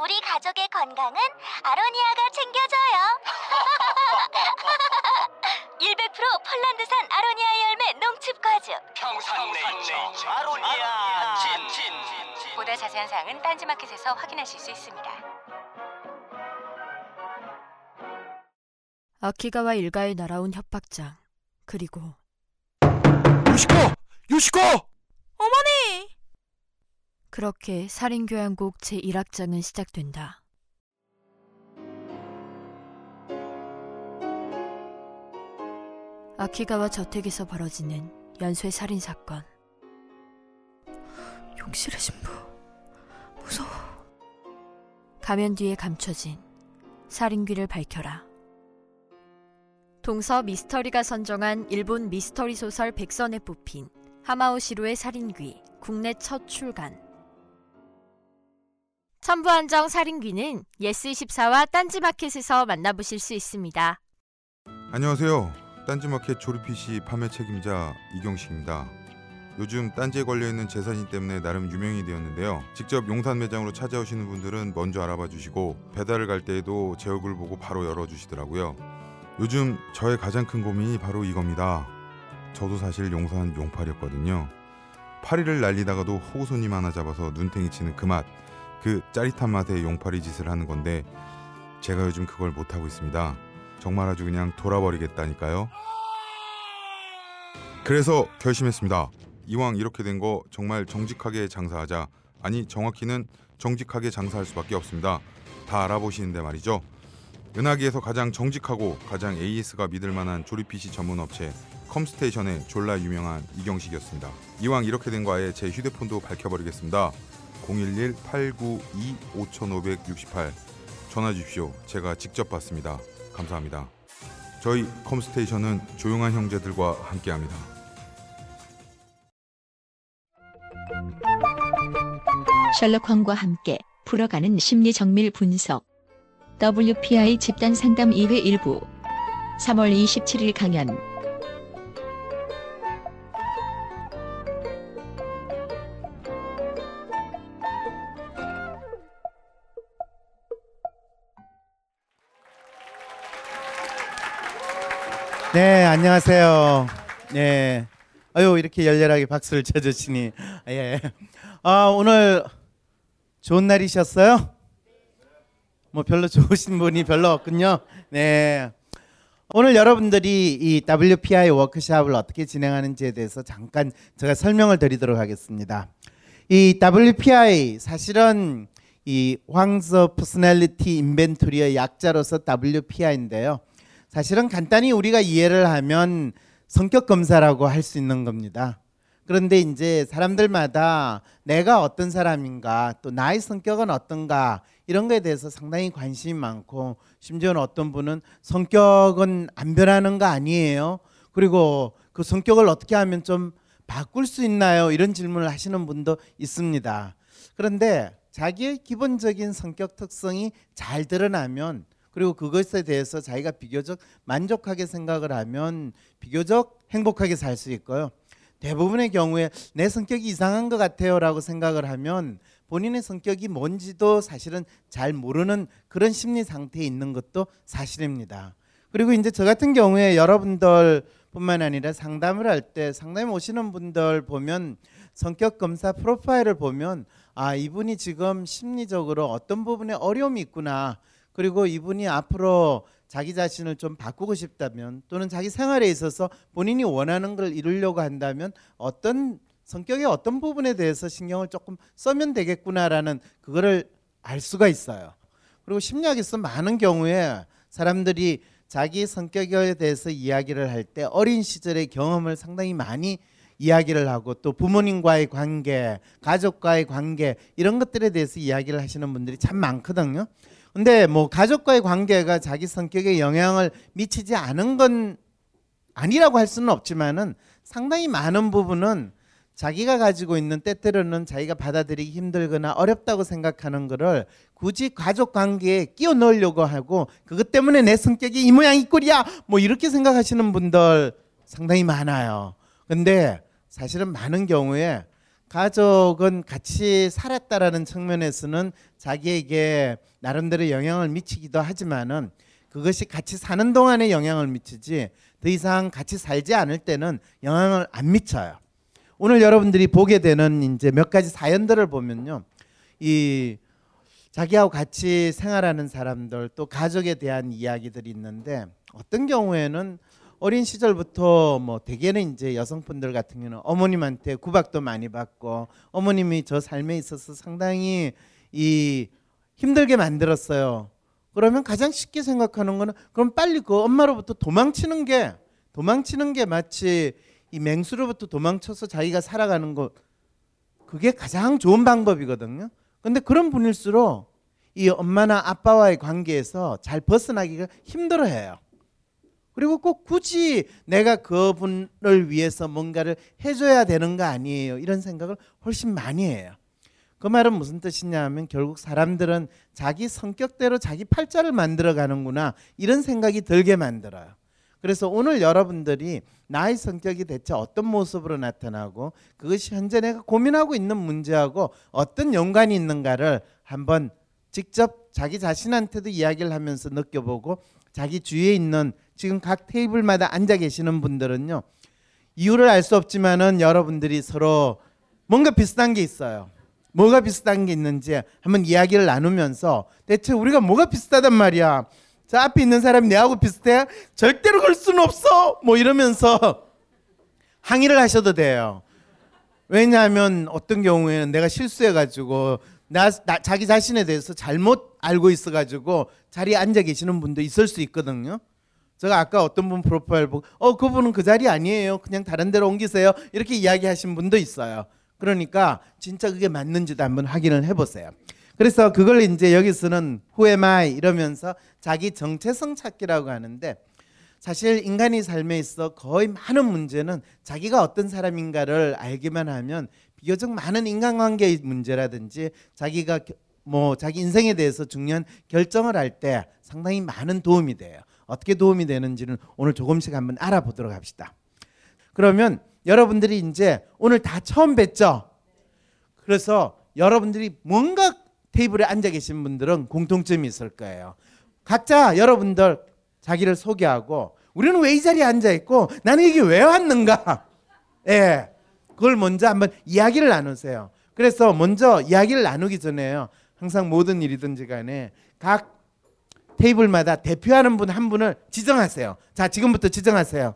우리 가족의 건강은 아로니아가 챙겨줘요. 100% 폴란드산 아로니아 열매 농축과즙 평산네이처 아로니아 진. 보다 자세한 사항은 딴지마켓에서 확인하실 수 있습니다. 아키가와 일가에 날아온 협박장, 그리고 유시코! 어머니! 그렇게 살인교향곡 제1악장은 시작된다. 아키가와 저택에서 벌어지는 연쇄 살인사건. 용실의 신부, 무서워. 가면 뒤에 감춰진 살인귀를 밝혀라. 동서 미스터리가 선정한 일본 미스터리 소설 100선에 뽑힌 하마오시로의 살인귀 국내 첫 출간. 천부한정 살인귀는 예스24와 딴지마켓에서 만나보실 수 있습니다. 안녕하세요. 딴지마켓 조립 PC 판매 책임자 이경식입니다. 요즘 딴지에 걸려있는 재산이 때문에 나름 유명이 되었는데요. 직접 용산 매장으로 찾아오시는 분들은 먼저 알아봐 주시고 배달을 갈 때에도 제 얼굴 보고 바로 열어주시더라고요. 요즘 저의 가장 큰 고민이 바로 이겁니다. 저도 사실 용산 용팔이었거든요. 파리를 날리다가도 호구손님 하나 잡아서 눈탱이 치는 그 맛, 그 짜릿한 맛에 용팔이 짓을 하는 건데 제가 요즘 그걸 못하고 있습니다. 정말 아주 그냥 돌아버리겠다니까요. 그래서 결심했습니다. 이왕 이렇게 된 거 정말 정직하게 장사하자. 아니, 정확히는 정직하게 장사할 수밖에 없습니다. 다 알아보시는데 말이죠. 은하계에서 가장 정직하고 가장 AS가 믿을 만한 조립 PC 전문 업체 컴스테이션의 졸라 유명한 이경식이었습니다. 이왕 이렇게 된 거 아예 제 휴대폰도 밝혀버리겠습니다. 011-892-5568 전화 주십시오. 제가 직접 받습니다. 감사합니다. 저희 컴스테이션은 조용한 형제들과 함께합니다. 셜록홈과 함께 풀어가는 심리정밀 분석. WPI 집단 상담 2회 일부. 3월 27일 강연. 네, 안녕하세요. 예. 아유, 이렇게 열렬하게 박수를 쳐주시니. 예. 아, 오늘 좋은 날이셨어요? 뭐 별로 좋으신 분이 별로 없군요. 네. 오늘 여러분들이 이 WPI 워크샵을 어떻게 진행하는지에 대해서 잠깐 제가 설명을 드리도록 하겠습니다. 이 WPI 사실은 이 황서 퍼스널리티 인벤토리의 약자로서 WPI인데요. 사실은 간단히 우리가 이해를 하면 성격 검사라고 할 수 있는 겁니다. 그런데 이제 사람들마다 내가 어떤 사람인가, 또 나의 성격은 어떤가, 이런 거에 대해서 상당히 관심이 많고, 심지어는 어떤 분은 성격은 안 변하는 거 아니에요? 그리고 그 성격을 어떻게 하면 좀 바꿀 수 있나요? 이런 질문을 하시는 분도 있습니다. 그런데 자기의 기본적인 성격 특성이 잘 드러나면, 그리고 그것에 대해서 자기가 비교적 만족하게 생각을 하면 비교적 행복하게 살 수 있고요. 대부분의 경우에 내 성격이 이상한 것 같아요 라고 생각을 하면 본인의 성격이 뭔지도 사실은 잘 모르는 그런 심리 상태에 있는 것도 사실입니다. 그리고 이제 저 같은 경우에 여러분들 뿐만 아니라 상담을 할 때 상담에 오시는 분들 보면 성격 검사 프로파일을 보면, 아, 이분이 지금 심리적으로 어떤 부분에 어려움이 있구나, 그리고 이분이 앞으로 자기 자신을 좀 바꾸고 싶다면, 또는 자기 생활에 있어서 본인이 원하는 걸 이루려고 한다면 어떤 성격의 어떤 부분에 대해서 신경을 조금 써면 되겠구나라는 그거를 알 수가 있어요. 그리고 심리학에서 많은 경우에 사람들이 자기 성격에 대해서 이야기를 할 때 어린 시절의 경험을 상당히 많이 이야기를 하고 또 부모님과의 관계, 가족과의 관계 이런 것들에 대해서 이야기를 하시는 분들이 참 많거든요. 근데 뭐 가족과의 관계가 자기 성격에 영향을 미치지 않은 건 아니라고 할 수는 없지만은 상당히 많은 부분은 자기가 가지고 있는 때때로는 자기가 받아들이기 힘들거나 어렵다고 생각하는 거를 굳이 가족 관계에 끼워 넣으려고 하고 그것 때문에 내 성격이 이 모양 이 꼴이야 뭐 이렇게 생각하시는 분들 상당히 많아요. 근데 사실은 많은 경우에 가족은 같이 살았다라는 측면에서는 자기에게 나름대로 영향을 미치기도 하지만은 그것이 같이 사는 동안에 영향을 미치지 더 이상 같이 살지 않을 때는 영향을 안 미쳐요. 오늘 여러분들이 보게 되는 이제 몇 가지 사연들을 보면요, 이 자기하고 같이 생활하는 사람들 또 가족에 대한 이야기들이 있는데 어떤 경우에는 어린 시절부터 뭐 대개는 이제 여성분들 같은 경우는 어머님한테 구박도 많이 받고 어머님이 저 삶에 있어서 상당히 이 힘들게 만들었어요. 그러면 가장 쉽게 생각하는 거는 그럼 빨리 그 엄마로부터 도망치는 게 마치 이 맹수로부터 도망쳐서 자기가 살아가는 것, 그게 가장 좋은 방법이거든요. 근데 그런 분일수록 이 엄마나 아빠와의 관계에서 잘 벗어나기가 힘들어해요. 그리고 꼭 굳이 내가 그분을 위해서 뭔가를 해줘야 되는 거 아니에요. 이런 생각을 훨씬 많이 해요. 그 말은 무슨 뜻이냐 하면 결국 사람들은 자기 성격대로 자기 팔자를 만들어가는구나 이런 생각이 들게 만들어요. 그래서 오늘 여러분들이 나의 성격이 대체 어떤 모습으로 나타나고 그것이 현재 내가 고민하고 있는 문제하고 어떤 연관이 있는가를 한번 직접 자기 자신한테도 이야기를 하면서 느껴보고 자기 주위에 있는 지금 각 테이블마다 앉아 계시는 분들은요. 이유를 알 수 없지만은 여러분들이 서로 뭔가 비슷한 게 있어요. 뭐가 비슷한 게 있는지 한번 이야기를 나누면서 대체 우리가 뭐가 비슷하단 말이야. 저 앞에 있는 사람이 내하고 비슷해? 절대로 그럴 수는 없어! 뭐 이러면서 항의를 하셔도 돼요. 왜냐하면 어떤 경우에는 내가 실수해가지고 자기 자신에 대해서 잘못 알고 있어가지고 자리에 앉아 계시는 분도 있을 수 있거든요. 제가 아까 어떤 분 프로파일 보고 그분은 그 자리 아니에요. 그냥 다른 데로 옮기세요. 이렇게 이야기하신 분도 있어요. 그러니까 진짜 그게 맞는지도 한번 확인을 해보세요. 그래서 그걸 이제 여기서는 Who am I? 이러면서 자기 정체성 찾기라고 하는데 사실 인간이 삶에 있어 거의 많은 문제는 자기가 어떤 사람인가를 알기만 하면 비교적 많은 인간관계의 문제라든지 자기가 뭐 자기 인생에 대해서 중요한 결정을 할 때 상당히 많은 도움이 돼요. 어떻게 도움이 되는지는 오늘 조금씩 한번 알아보도록 합시다. 그러면 여러분들이 이제 오늘 다 처음 뵀죠? 그래서 여러분들이 뭔가 테이블에 앉아 계신 분들은 공통점이 있을 거예요. 각자 여러분들 자기를 소개하고 우리는 왜 이 자리에 앉아 있고 나는 이게 왜 왔는가? 예, 그걸 먼저 한번 이야기를 나누세요. 그래서 먼저 이야기를 나누기 전에요. 항상 모든 일이든지 간에 각 테이블마다 대표하는 분 한 분을 지정하세요. 자, 지금부터 지정하세요.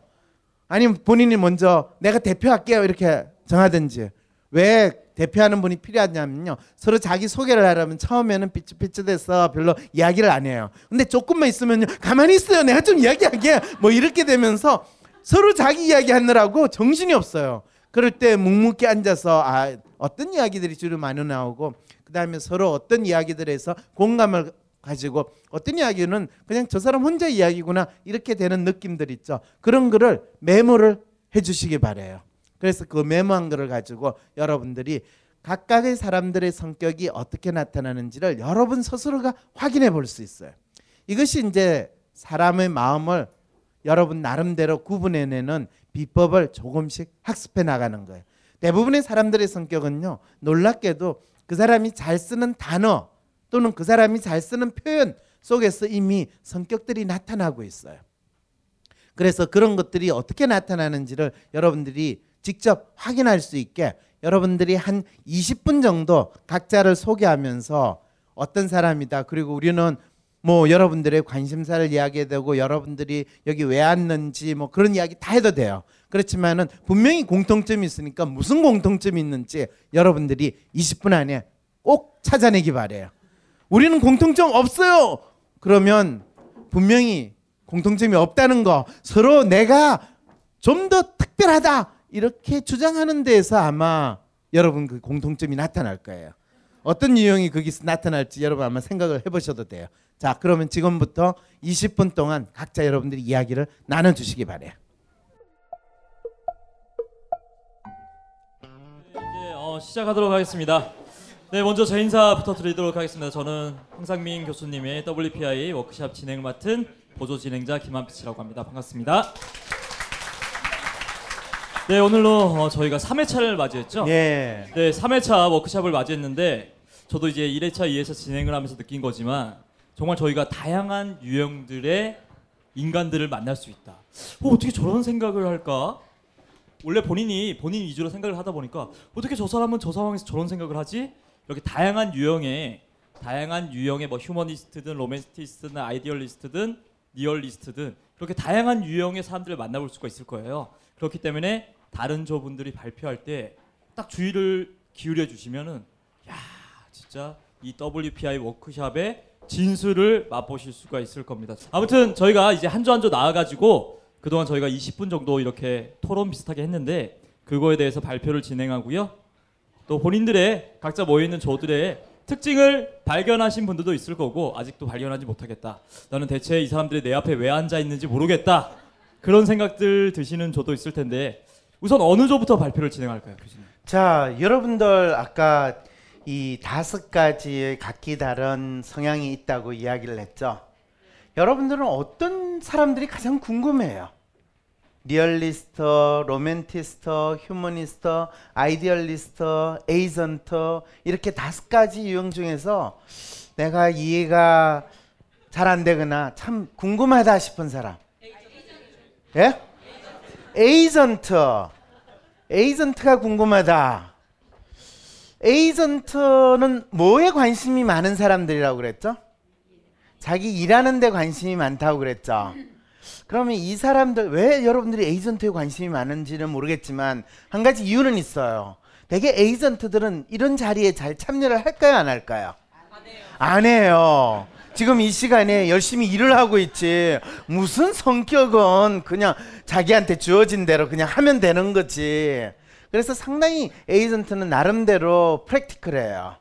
아니면 본인이 먼저 내가 대표할게요 이렇게 정하든지. 왜 대표하는 분이 필요하냐면요. 서로 자기 소개를 하려면 처음에는 삐뚤삐뚤해서 별로 이야기를 안 해요. 근데 조금만 있으면요. 가만히 있어요. 내가 좀 이야기하게. 뭐 이렇게 되면서 서로 자기 이야기 하느라고 정신이 없어요. 그럴 때 묵묵히 앉아서 어떤 이야기들이 주로 많이 나오고 그다음에 서로 어떤 이야기들에서 공감을 가지고 어떤 이야기는 그냥 저 사람 혼자 이야기구나 이렇게 되는 느낌들 있죠. 그런 거를 메모를 해주시기 바래요. 그래서 그 메모한 거를 가지고 여러분들이 각각의 사람들의 성격이 어떻게 나타나는지를 여러분 스스로가 확인해 볼 수 있어요. 이것이 이제 사람의 마음을 여러분 나름대로 구분해내는 비법을 조금씩 학습해 나가는 거예요. 대부분의 사람들의 성격은요. 놀랍게도 그 사람이 잘 쓰는 단어 또는 그 사람이 잘 쓰는 표현 속에서 이미 성격들이 나타나고 있어요. 그래서 그런 것들이 어떻게 나타나는지를 여러분들이 직접 확인할 수 있게 여러분들이 한 20분 정도 각자를 소개하면서 어떤 사람이다. 그리고 우리는 뭐 여러분들의 관심사를 이야기해도 되고 여러분들이 여기 왜 왔는지 뭐 그런 이야기 다 해도 돼요. 그렇지만은 분명히 공통점이 있으니까 무슨 공통점이 있는지 여러분들이 20분 안에 꼭 찾아내기 바래요. 우리는 공통점 없어요. 그러면 분명히 공통점이 없다는 거, 서로 내가 좀 더 특별하다 이렇게 주장하는 데에서 아마 여러분 그 공통점이 나타날 거예요. 어떤 유형이 거기서 나타날지 여러분 아마 생각을 해보셔도 돼요. 자, 그러면 지금부터 20분 동안 각자 여러분들이 이야기를 나눠주시기 바래요. 이제 시작하도록 하겠습니다. 네, 먼저 제 인사부터 드리도록 하겠습니다. 저는 황상민 교수님의 WPI 워크샵 진행을 맡은 보조 진행자 김한빛이라고 합니다. 반갑습니다. 네, 오늘로 저희가 3회차를 맞이했죠? 예. 네, 3회차 워크샵을 맞이했는데 저도 이제 1회차, 2회차 진행을 하면서 느낀 거지만 정말 저희가 다양한 유형들의 인간들을 만날 수 있다. 어떻게 저런 생각을 할까? 원래 본인 위주로 생각을 하다 보니까 어떻게 저 사람은 저 상황에서 저런 생각을 하지? 이렇게 다양한 유형의 뭐 휴머니스트든 로맨티스트든 아이디얼리스트든 리얼리스트든 이렇게 다양한 유형의 사람들을 만나볼 수가 있을 거예요. 그렇기 때문에 다른 저분들이 발표할 때 딱 주의를 기울여 주시면은 야, 진짜 이 WPI 워크샵의 진수를 맛보실 수가 있을 겁니다. 아무튼 저희가 이제 한 주 한 주 나와가지고 그동안 저희가 20분 정도 이렇게 토론 비슷하게 했는데 그거에 대해서 발표를 진행하고요. 또 본인들의 각자 모여있는 저들의 특징을 발견하신 분들도 있을 거고 아직도 발견하지 못하겠다. 나는 대체 이 사람들이 내 앞에 왜 앉아있는지 모르겠다. 그런 생각들 드시는 저도 있을 텐데 우선 어느 조부터 발표를 진행할까요, 교수님? 자, 여러분들 아까 이 5가지의 각기 다른 성향이 있다고 이야기를 했죠. 여러분들은 어떤 사람들이 가장 궁금해요? 리얼리스트, 로맨티스트, 휴머니스트, 아이디얼리스트, 에이전트 이렇게 5가지 유형 중에서 내가 이해가 잘 안 되거나 참 궁금하다 싶은 사람. 예? 에이전트가 궁금하다. 에이전트는 뭐에 관심이 많은 사람들이라고 그랬죠? 자기 일하는 데 관심이 많다고 그랬죠? 그러면 이 사람들, 왜 여러분들이 에이전트에 관심이 많은지는 모르겠지만 한 가지 이유는 있어요. 되게 에이전트들은 이런 자리에 잘 참여를 할까요, 안 할까요? 안 해요. 지금 이 시간에 열심히 일을 하고 있지. 무슨 성격은 그냥 자기한테 주어진 대로 그냥 하면 되는 거지. 그래서 상당히 에이전트는 나름대로 프랙티컬해요.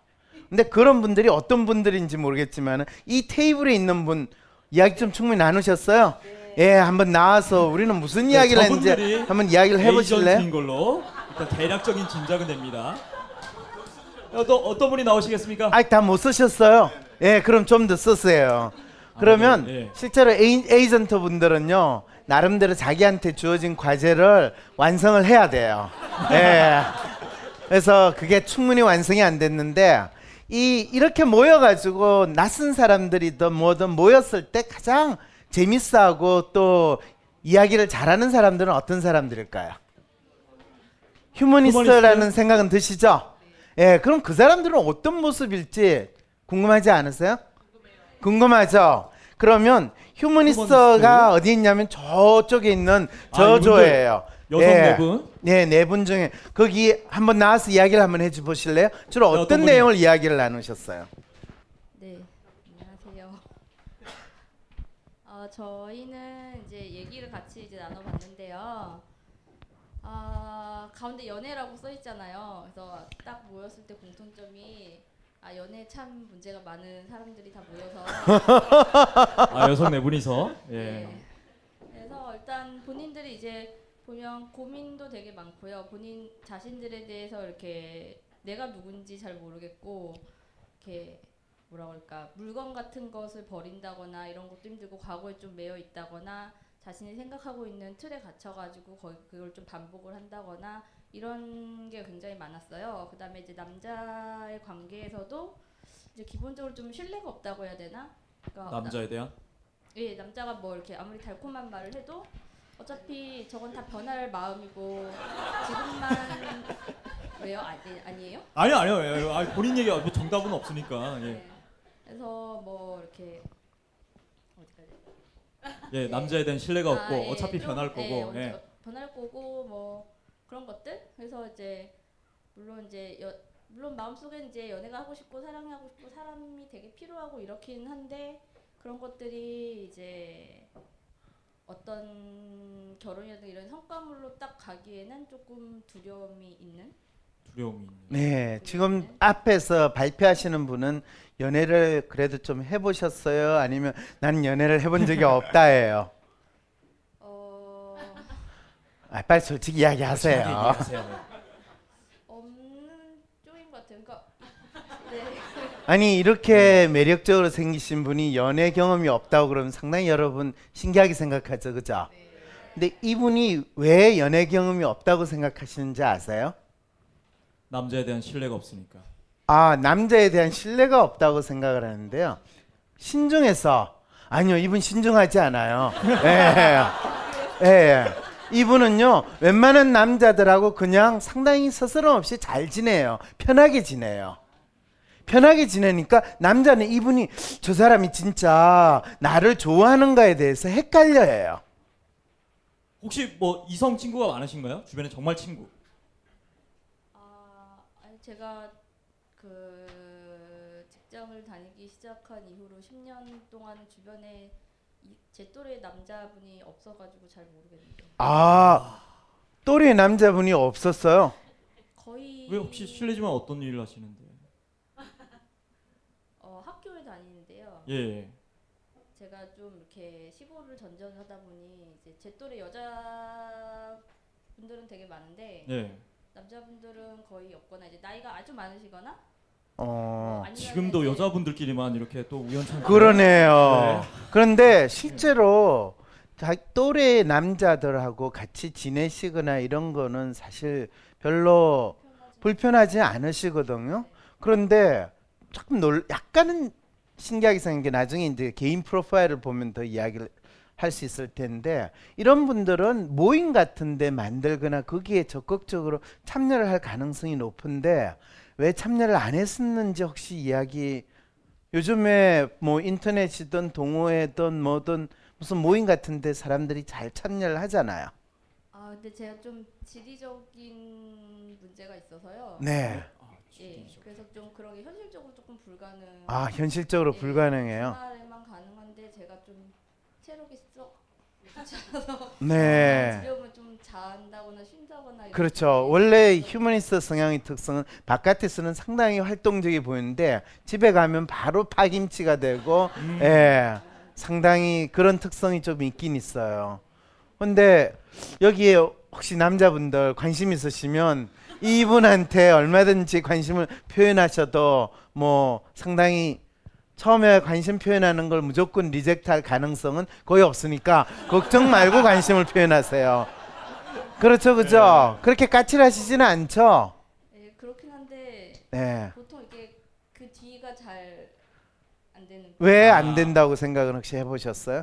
근데 그런 분들이 어떤 분들인지 모르겠지만 이 테이블에 있는 분 이야기 좀 충분히 나누셨어요? 네. 예, 한번 나와서 우리는 무슨 이야기를 했는지 한번 이야기를 해보실래요? 에이전트인 걸로 일단 대략적인 짐작은 됩니다. 또 어떤 분이 나오시겠습니까? 아, 다 못 쓰셨어요. 예, 그럼 좀 더 쓰세요. 그러면 네. 실제로 에이전트 분들은요 나름대로 자기한테 주어진 과제를 완성을 해야 돼요. 예. 그래서 그게 충분히 완성이 안 됐는데 이렇게 모여가지고 낯선 사람들이든 뭐든 모였을 때 가장 재밌어하고 또 이야기를 잘하는 사람들은 어떤 사람들일까요? 휴머니스트라는 생각은 드시죠? 예, 그럼 그 사람들은 어떤 모습일지 궁금하지 않으세요? 궁금하죠? 그러면 휴머니스트가 어디 있냐면 저쪽에 있는 저조예요. 여성 네 분? 네, 네 분 중에 거기 한번 나와서 이야기를 한번 해주보실래요? 주로 어떤 내용을 이야기를 나누셨어요? 네, 안녕하세요. 저희는 이제 얘기를 같이 이제 나눠봤는데요. 가운데 연애라고 써있잖아요. 그래서 딱 모였을 때 공통점이 연애 참 문제가 많은 사람들이 다 모여서 여성 네 분이서 예. 네. 그래서 일단 본인들이 이제 보면 고민도 되게 많고요. 본인 자신들에 대해서 이렇게 내가 누군지 잘 모르겠고 이렇게 뭐라고 할까 물건 같은 것을 버린다거나 이런 것도 힘들고 과거에 좀 매여 있다거나 자신이 생각하고 있는 틀에 갇혀가지고 그걸 좀 반복을 한다거나 이런 게 굉장히 많았어요. 그 다음에 이제 남자의 관계에서도 이제 기본적으로 좀 신뢰가 없다고 해야 되나? 그러니까 남자에 대한? 예, 남자가 뭐 이렇게 아무리 달콤한 말을 해도 어차피 저건 다 변할 마음이고 지금만 왜요? 아니에요? 아니요. 아니, 본인 얘기가 뭐 정답은 없으니까. 예. 네. 그래서 뭐 이렇게 어디까지? 예, 남자에 대한 신뢰가 없고 어차피 변할 거고. 예. 변할 거고 뭐 그런 것들. 그래서 이제 물론 이제 물론 마음속에 이제 연애가 하고 싶고 사랑하고 싶고 사람이 되게 필요하고 이렇긴 한데 그런 것들이 이제 어떤 결혼이라든가 이런 성과물로 딱 가기에는 조금 두려움이 있는. 네, 지금 앞에서 발표하시는 분은 연애를 그래도 좀 해보셨어요? 아니면 나는 연애를 해본 적이 없다예요? 빨리 솔직히 이야기하세요. 없는 쪽인 것 같아요. 그러니까 네. 아니 이렇게 매력적으로 생기신 분이 연애 경험이 없다고 그러면 상당히 여러분 신기하게 생각하죠, 그죠? 네. 근데 이분이 왜 연애 경험이 없다고 생각하시는지 아세요? 남자에 대한 신뢰가 없으니까. 아, 남자에 대한 신뢰가 없다고 생각을 하는데요. 신중해서. 아니요, 이분 신중하지 않아요. 예, 예. 이분은요, 웬만한 남자들하고 그냥 상당히 스스럼 없이 잘 지내요. 편하게 지내요. 편하게 지내니까 남자는 이분이 저 사람이 진짜 나를 좋아하는가에 대해서 헷갈려해요. 혹시 뭐 이성 친구가 많으신가요? 주변에 정말 친구. 제가 그 직장을 다니기 시작한 이후로 10년 동안 주변에 제 또래 남자분이 없어가지고 잘 모르겠는데. 아, 또래 남자분이 없었어요? 거의. 왜 혹시 실례지만 어떤 일을 하시는데요? 학교에 다니는데요. 예. 제가 좀 이렇게 시골을 전전하다 보니 이제 제 또래 여자분들은 되게 많은데. 예. 남자분들은 거의 없거나 이제 나이가 아주 많으시거나 지금도 여자분들끼리만 이렇게 또 우연찮게 그러네요. 네. 그런데 실제로 또래 남자들하고 같이 지내시거나 이런 거는 사실 별로 불편하지 않으시거든요. 그런데 조금 약간은 신기하게 생긴 게 나중에 이제 개인 프로파일을 보면 더 이야기를 할 수 있을 텐데 이런 분들은 모임 같은 데 만들거나 거기에 적극적으로 참여를 할 가능성이 높은데 왜 참여를 안 했었는지 혹시 이야기 요즘에 뭐 인터넷이든 동호회든 뭐든 무슨 모임 같은 데 사람들이 잘 참여를 하잖아요. 아 근데 제가 좀 지리적인 문제가 있어서요. 네. 예, 그래서 좀 그런 게 현실적으로 조금 불가능. 아 현실적으로 예, 불가능해요. 주말에만 가능한데 제가 좀 체력이 네. 지려면 좀 자한다거나 쉰다거나. 그렇죠. 원래 휴머니스트 성향의 특성은 바깥에서는 상당히 활동적이 보이는데 집에 가면 바로 파김치가 되고, 예, 상당히 그런 특성이 좀 있긴 있어요. 근데 여기에 혹시 남자분들 관심 있으시면 이분한테 얼마든지 관심을 표현하셔도 뭐 상당히. 처음에 관심 표현하는 걸 무조건 리젝트할 가능성은 거의 없으니까 걱정 말고 관심을 표현하세요. 그렇죠, 그죠? 네. 그렇게 까칠하시지는 않죠? 네, 그렇긴 한데 네. 보통 이게 그 뒤가 잘 안 되는. 왜 안 된다고 생각은 혹시 해보셨어요?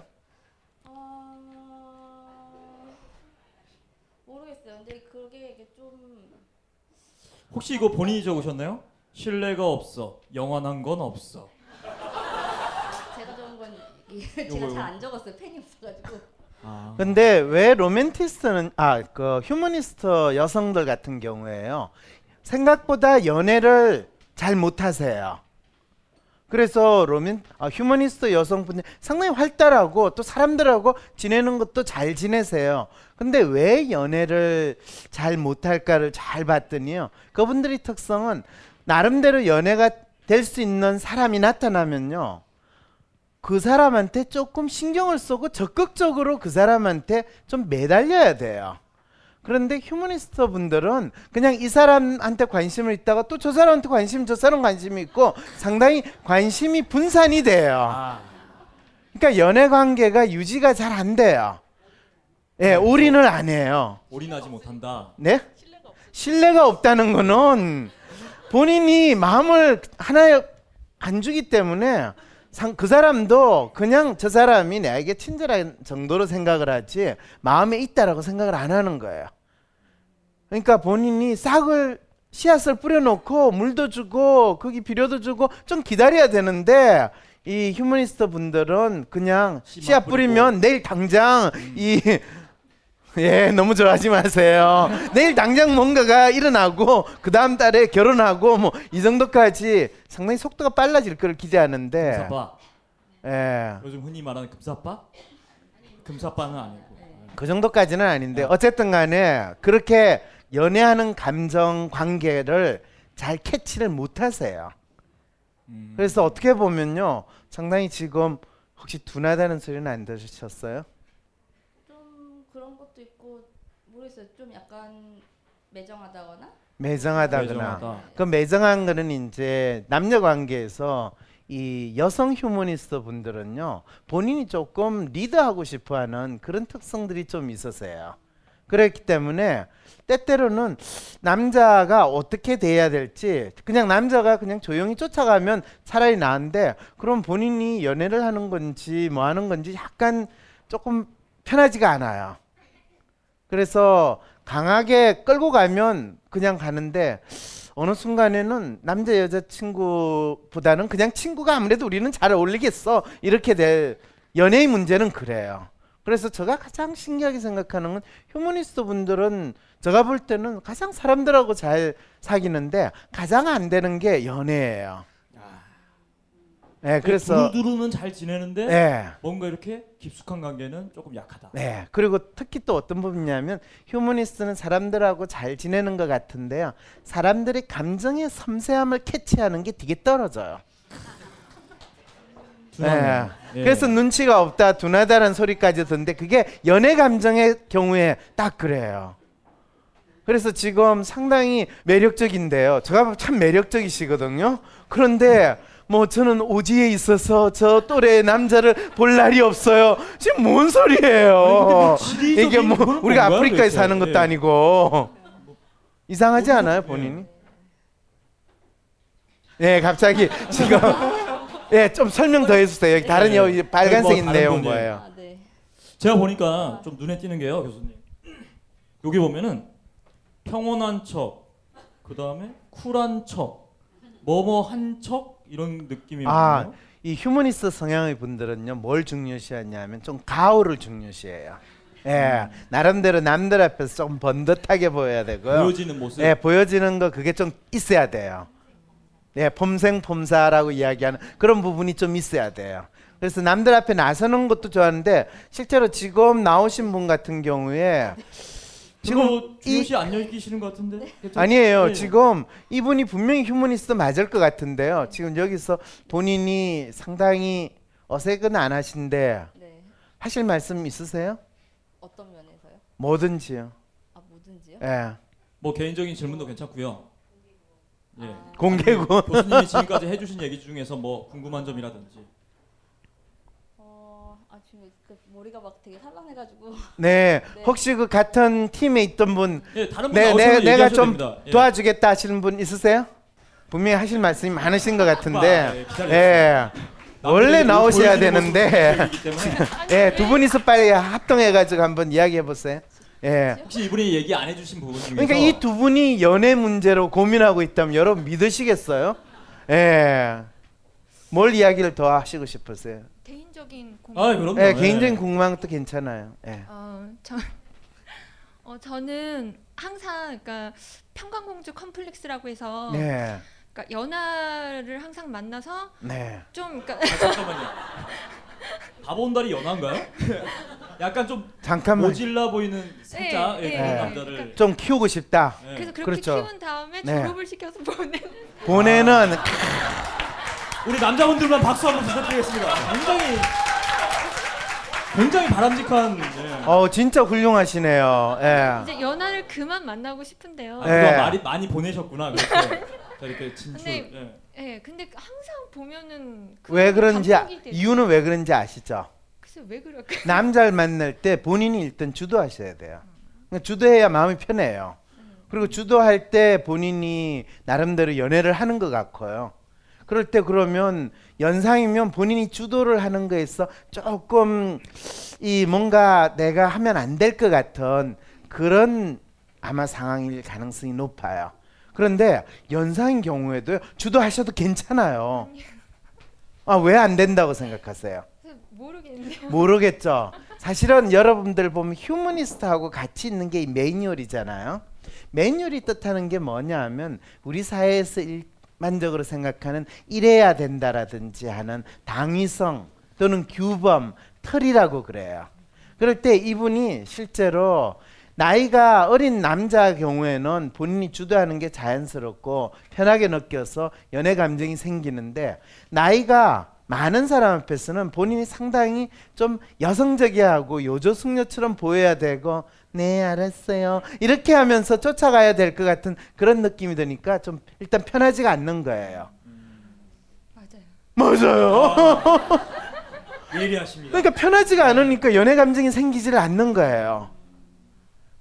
모르겠어요. 근데 그게 이게 좀 혹시 이거 본인이 적으셨나요? 신뢰가 없어, 영원한 건 없어. 제가 잘 안 적었어요. 펜이 없어가지고. 아. 근데 왜 로맨티스트는 그 휴머니스트 여성들 같은 경우에요. 생각보다 연애를 잘 못하세요. 그래서 휴머니스트 여성분들 상당히 활달하고 또 사람들하고 지내는 것도 잘 지내세요. 근데 왜 연애를 잘 못할까를 잘 봤더니요. 그분들의 특성은 나름대로 연애가 될 수 있는 사람이 나타나면요. 그 사람한테 조금 신경을 쓰고 적극적으로 그 사람한테 좀 매달려야 돼요. 그런데 휴머니스트 분들은 그냥 이 사람한테 관심을 있다가 또 저 사람한테 관심, 저 사람 관심이 있고 상당히 관심이 분산이 돼요. 그러니까 연애 관계가 유지가 잘 안 돼요. 예, 올인을 안 해요. 올인하지 못한다. 네? 신뢰가 없다는 거는 본인이 마음을 하나에 안 주기 때문에 그 사람도 그냥 저 사람이 나에게 친절한 정도로 생각을 하지 마음에 있다라고 생각을 안 하는 거예요. 그러니까 본인이 씨앗을 뿌려놓고 물도 주고 거기 비료도 주고 좀 기다려야 되는데 이 휴머니스트 분들은 그냥 씨앗 뿌리면 내일 당장 이 예, 너무 좋아하지 마세요. 내일 당장 뭔가가 일어나고 그 다음 달에 결혼하고 뭐 이 정도까지 상당히 속도가 빨라질 걸 기대하는데. 금사빠. 예. 요즘 흔히 말하는 금사빠? 금사빠는 아니고. 그 정도까지는 아닌데 어쨌든 간에 그렇게 연애하는 감정 관계를 잘 캐치를 못하세요. 그래서 어떻게 보면요, 상당히 지금 혹시 둔하다는 소리는 안 들으셨어요? 좀 그런 것도 있고 모르겠어요. 좀 약간 매정하다거나? 매정하다거나. 그 매정한 거는 이제 남녀 관계에서 이 여성 휴머니스트 분들은요, 본인이 조금 리드하고 싶어하는 그런 특성들이 좀 있으세요. 그렇기 때문에 때때로는 남자가 어떻게 돼야 될지, 그냥 남자가 그냥 조용히 쫓아가면 차라리 나은데, 그럼 본인이 연애를 하는 건지 뭐 하는 건지 약간 조금 편하지가 않아요. 그래서 강하게 끌고 가면 그냥 가는데 어느 순간에는 남자 여자친구보다는 그냥 친구가 아무래도 우리는 잘 어울리겠어, 이렇게 될 연애의 문제는 그래요. 그래서 제가 가장 신기하게 생각하는 건 휴머니스트 분들은 제가 볼 때는 가장 사람들하고 잘 사귀는데 가장 안 되는 게 연애예요. 네, 그래서 두루두루는 잘 지내는데 네, 뭔가 이렇게 깊숙한 관계는 조금 약하다. 네, 그리고 특히 또 어떤 부분이냐면 휴머니스트는 사람들하고 잘 지내는 것 같은데요, 사람들의 감정의 섬세함을 캐치하는 게 되게 떨어져요. 네. 예. 그래서 눈치가 없다, 둔하다는 소리까지 듣는데 그게 연애 감정의 경우에 딱 그래요. 그래서 지금 상당히 매력적인데요, 제가 참 매력적이시거든요. 그런데 뭐 저는 오지에 있어서 저 또래의 남자를 볼 날이 없어요. 지금 뭔 소리예요? 아니, 이게 뭐 우리가 아프리카에 사는 것도 예, 아니고. 이상하지 않아요, 본인이? 예, 예, 갑자기 지금 예, 좀 설명 더 해주세요. 여기 다른 여기 빨간색인데요, 뭐 뭐예요? 아, 네. 제가 보니까 좀 눈에 띄는 게요, 교수님. 여기 보면은 평온한 척, 그 다음에 쿨한 척, 뭐뭐한 척. 이런 느낌이 많아요. 이 휴머니스트 성향의 분들은요, 뭘 중요시하냐면 좀 가오를 중요시해요. 예, 나름대로 남들 앞에서 좀 번듯하게 보여야 되고요. 보여지는 모습. 예, 보여지는 거 그게 좀 있어야 돼요. 예, 폼생폼사라고 이야기하는 그런 부분이 좀 있어야 돼요. 그래서 남들 앞에 나서는 것도 좋아하는데 실제로 지금 나오신 분 같은 경우에 지금 이씨 안 읽히시는 것 같은데? 아니에요. 네. 지금 이분이 분명히 휴머니스트 맞을 것 같은데요. 지금 여기서 본인이 상당히 어색은 안 하신데 네, 하실 말씀 있으세요? 어떤 면에서요? 뭐든지요. 아, 뭐든지요? 예. 뭐 개인적인 질문도 괜찮고요. 예. 공개군. 교수님이 지금까지 해주신 얘기 중에서 뭐 궁금한 점이라든지. 지금 머리가 막 되게 산란해가지고. 네, 네. 혹시 그 같은 팀에 있던 분, 네, 다른 분 나오시면 내가 좀 예, 도와주겠다 하시는 분 있으세요? 분명히 하실 말씀이 많으신 것 같은데. 아, 예, 예. 원래 나오셔야 되는데. 예, 두 분이서 빨리 합동해가지고 한번 이야기해 보세요. 예. 혹시 이분이 얘기 안 해주신 부분 중에서. 그러니까 이 두 분이 연애 문제로 고민하고 있다면 여러분 믿으시겠어요? 예. 뭘 이야기를 더 하시고 싶으세요? 아, 그럼요. 네, 개인적인 궁금함도 괜찮아요. 네. 저는 항상 그러니까 평강공주 컴플렉스라고 해서 네, 그러니까 연하를 항상 만나서 네, 좀 그러니까 잠깐만요. 바본다리 연한가요? 약간 좀 잠깐만, 모질라 보이는 살짝 네, 예, 그런 네, 남자를 그러니까 좀 키우고 싶다. 네. 그래서 그렇게 그렇죠, 키운 다음에 졸업을 네, 시켜서 보내는 우리 남자분들만 박수 한번 부탁드리겠습니다. 굉장히 바람직한. 예. 진짜 훌륭하시네요. 예. 이제 연하를 그만 만나고 싶은데요. 아, 예. 많이 보내셨구나. 이렇게 진출. 근데, 예. 예, 근데 항상 보면은 왜 그런지 이유는 왜 그런지 아시죠? 글쎄 왜 그럴까? 남자를 만날 때 본인이 일단 주도하셔야 돼요. 그러니까 주도해야 마음이 편해요. 그리고 주도할 때 본인이 나름대로 연애를 하는 것 같고요. 그럴 때 그러면 연상이면 본인이 주도를 하는 거에 있어 조금 이 뭔가 내가 하면 안 될 것 같은 그런 아마 상황일 가능성이 높아요. 그런데 연상인 경우에도 주도하셔도 괜찮아요. 아, 왜 안 된다고 생각하세요? 모르겠네요. 모르겠죠. 사실은 여러분들 보면 휴머니스트하고 같이 있는 게 이 매뉴얼이잖아요. 매뉴얼이 뜻하는 게 뭐냐 하면 우리 사회에서 일반적으로 생각하는 이래야 된다라든지 하는 당위성 또는 규범, 틀이라고 그래요. 그럴 때 이분이 실제로 나이가 어린 남자 경우에는 본인이 주도하는 게 자연스럽고 편하게 느껴서 연애 감정이 생기는데, 나이가 많은 사람 앞에서는 본인이 상당히 좀 여성적이하고 요조숙녀처럼 보여야 되고, 네 알았어요 이렇게 하면서 쫓아가야 될 것 같은 그런 느낌이 드니까 좀 일단 편하지가 않는 거예요. 맞아요. 예리하십니다. 그러니까 편하지가 않으니까 연애 감정이 생기질 않는 거예요.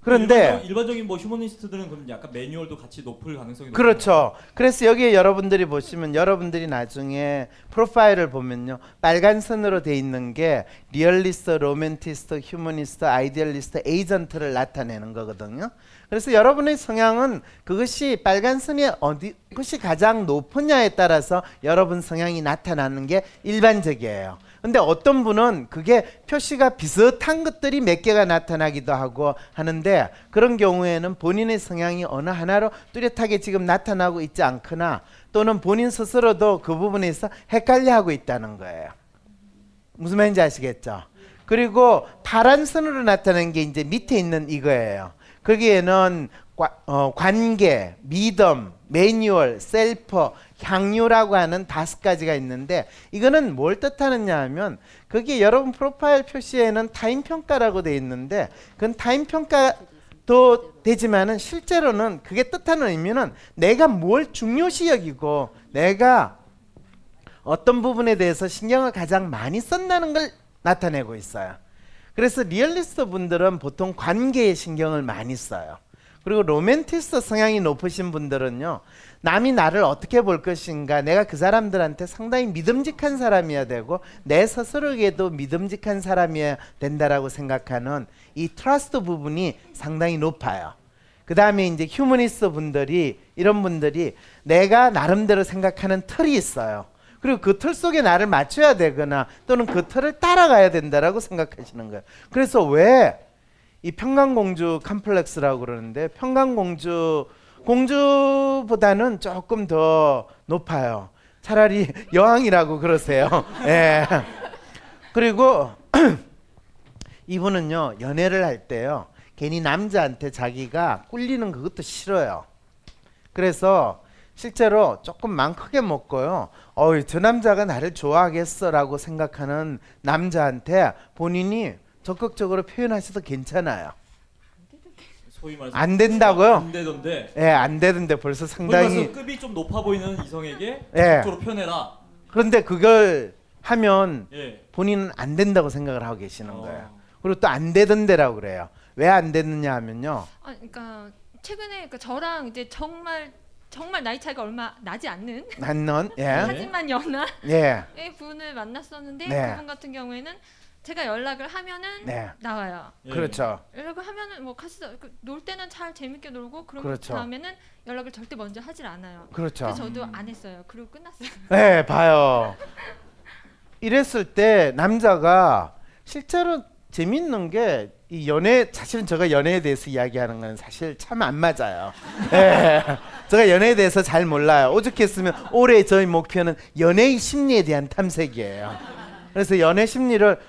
그런데 일반적인 뭐 휴머니스트들은 그럼 약간 매뉴얼도 같이 높을 가능성이 그렇죠. 그래서 여기에 여러분들이 보시면, 여러분들이 나중에 프로파일을 보면요, 빨간 선으로 돼 있는 게 리얼리스트, 로맨티스트, 휴머니스트, 아이디얼리스트, 에이전트를 나타내는 거거든요. 그래서 여러분의 성향은 그것이 빨간 선이 어디 그것이 가장 높으냐에 따라서 여러분 성향이 나타나는 게 일반적이에요. 근데 어떤 분은 그게 표시가 비슷한 것들이 몇 개가 나타나기도 하고 하는데, 그런 경우에는 본인의 성향이 어느 하나로 뚜렷하게 지금 나타나고 있지 않거나, 또는 본인 스스로도 그 부분에서 헷갈려하고 있다는 거예요. 무슨 말인지 아시겠죠? 그리고 파란 선으로 나타나는 게 이제 밑에 있는 이거예요. 거기에는 관계, 믿음, 매뉴얼, 셀프, 향유라고 하는 5가지가 있는데, 이거는 뭘 뜻하느냐 하면 거기에 여러분 프로파일 표시에는 타인평가라고 돼 있는데, 그건 타인평가도 되지만은 실제로는 그게 뜻하는 의미는 내가 뭘 중요시 여기고 내가 어떤 부분에 대해서 신경을 가장 많이 썼다는 걸 나타내고 있어요. 그래서 리얼리스트 분들은 보통 관계에 신경을 많이 써요. 그리고 로맨티스트 성향이 높으신 분들은요, 남이 나를 어떻게 볼 것인가, 내가 그 사람들한테 상당히 믿음직한 사람이어야 되고 내 스스로에게도 믿음직한 사람이어야 된다라고 생각하는 이 트러스트 부분이 상당히 높아요. 그 다음에 이제 휴머니스트 분들이, 이런 분들이 내가 나름대로 생각하는 틀이 있어요. 그리고 그 틀 속에 나를 맞춰야 되거나 또는 그 틀을 따라가야 된다라고 생각하시는 거예요. 그래서 왜 이 평강공주 컴플렉스라고 그러는데, 평강공주보다는 조금 더 높아요. 차라리 여왕이라고 그러세요. 예. 그리고 이분은요, 연애를 할 때요, 괜히 남자한테 자기가 꿀리는 그것도 싫어요. 그래서 실제로 조금만 크게 먹고요, 어이 저 남자가 나를 좋아하겠어 라고 생각하는 남자한테 본인이 적극적으로 표현하셔도 괜찮아요. 소위 말해서 안 된다고요? 안 되던데. 예, 안 되던데 벌써 상당히 급이 좀 높아 보이는 이성에게 적극적으로 표현해라. 그런데 그걸 하면 본인은 안 된다고 생각을 하고 계시는 거예요. 그리고 또 안 되던데라고 그래요. 왜 안 됐느냐 하면요, 아, 그러니까 최근에 저랑 이제 정말 나이 차이가 얼마 나지 않는 하지만 연하 분을 만났었는데, 그분 같은 경우에는 제가 연락을 하면은 나와요. 그렇죠. 연락을 하면은 뭐 같이 놀 때는 잘 재밌게 놀고, 그런 다음에는 연락을 절대 먼저 하질 않아요. 그렇죠. 그래서 저도 안 했어요. 그리고 끝났어요. 네, 봐요. 이랬을 때 남자가 실제로 재밌는 게, 이 연애, 사실은 제가 연애에 대해서 이야기하는 건 사실 참 안 맞아요. 예. 제가 연애에 대해서 잘 몰라요. 오죽했으면 올해 저희 목표는 연애의 심리에 대한 탐색이에요. 그래서 연애 심리를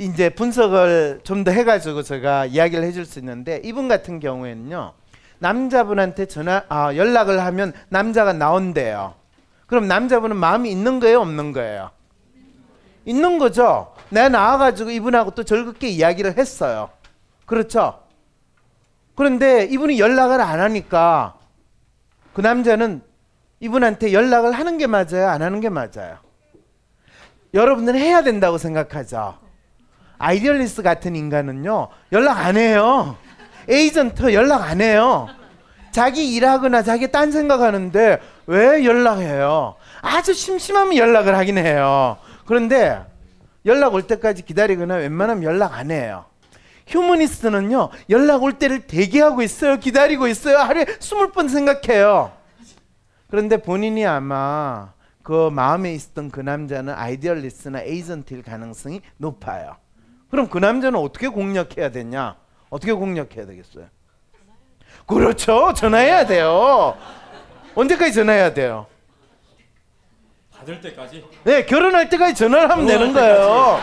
이제 분석을 좀 더 해가지고 제가 이야기를 해줄 수 있는데, 이분 같은 경우에는요, 남자분한테 연락을 하면 남자가 나온대요. 그럼 남자분은 마음이 있는 거예요, 없는 거예요? 있는 거죠. 내가 나와가지고 이분하고 또 즐겁게 이야기를 했어요. 그렇죠? 그런데 이분이 연락을 안 하니까 그 남자는 이분한테 연락을 하는 게 맞아요, 안 하는 게 맞아요? 여러분들은 해야 된다고 생각하죠. 아이디얼리스트 같은 인간은요, 연락 안 해요. 에이전트 연락 안 해요. 자기 일하거나 자기 딴 생각하는데 왜 연락해요? 아주 심심하면 연락을 하긴 해요. 그런데 연락 올 때까지 기다리거나 웬만하면 연락 안 해요. 휴머니스트는요, 연락 올 때를 대기하고 있어요. 기다리고 있어요. 하루에 20번 생각해요. 그런데 본인이 아마 그 마음에 있었던 그 남자는 아이디얼리스트나 에이전트일 가능성이 높아요. 그럼 그 남자는 어떻게 공략해야 되냐? 어떻게 공략해야 되겠어요? 그렇죠. 전화해야 돼요. 언제까지 전화해야 돼요? 받을 때까지? 네, 결혼할 때까지 전화를 하면 되는 거예요.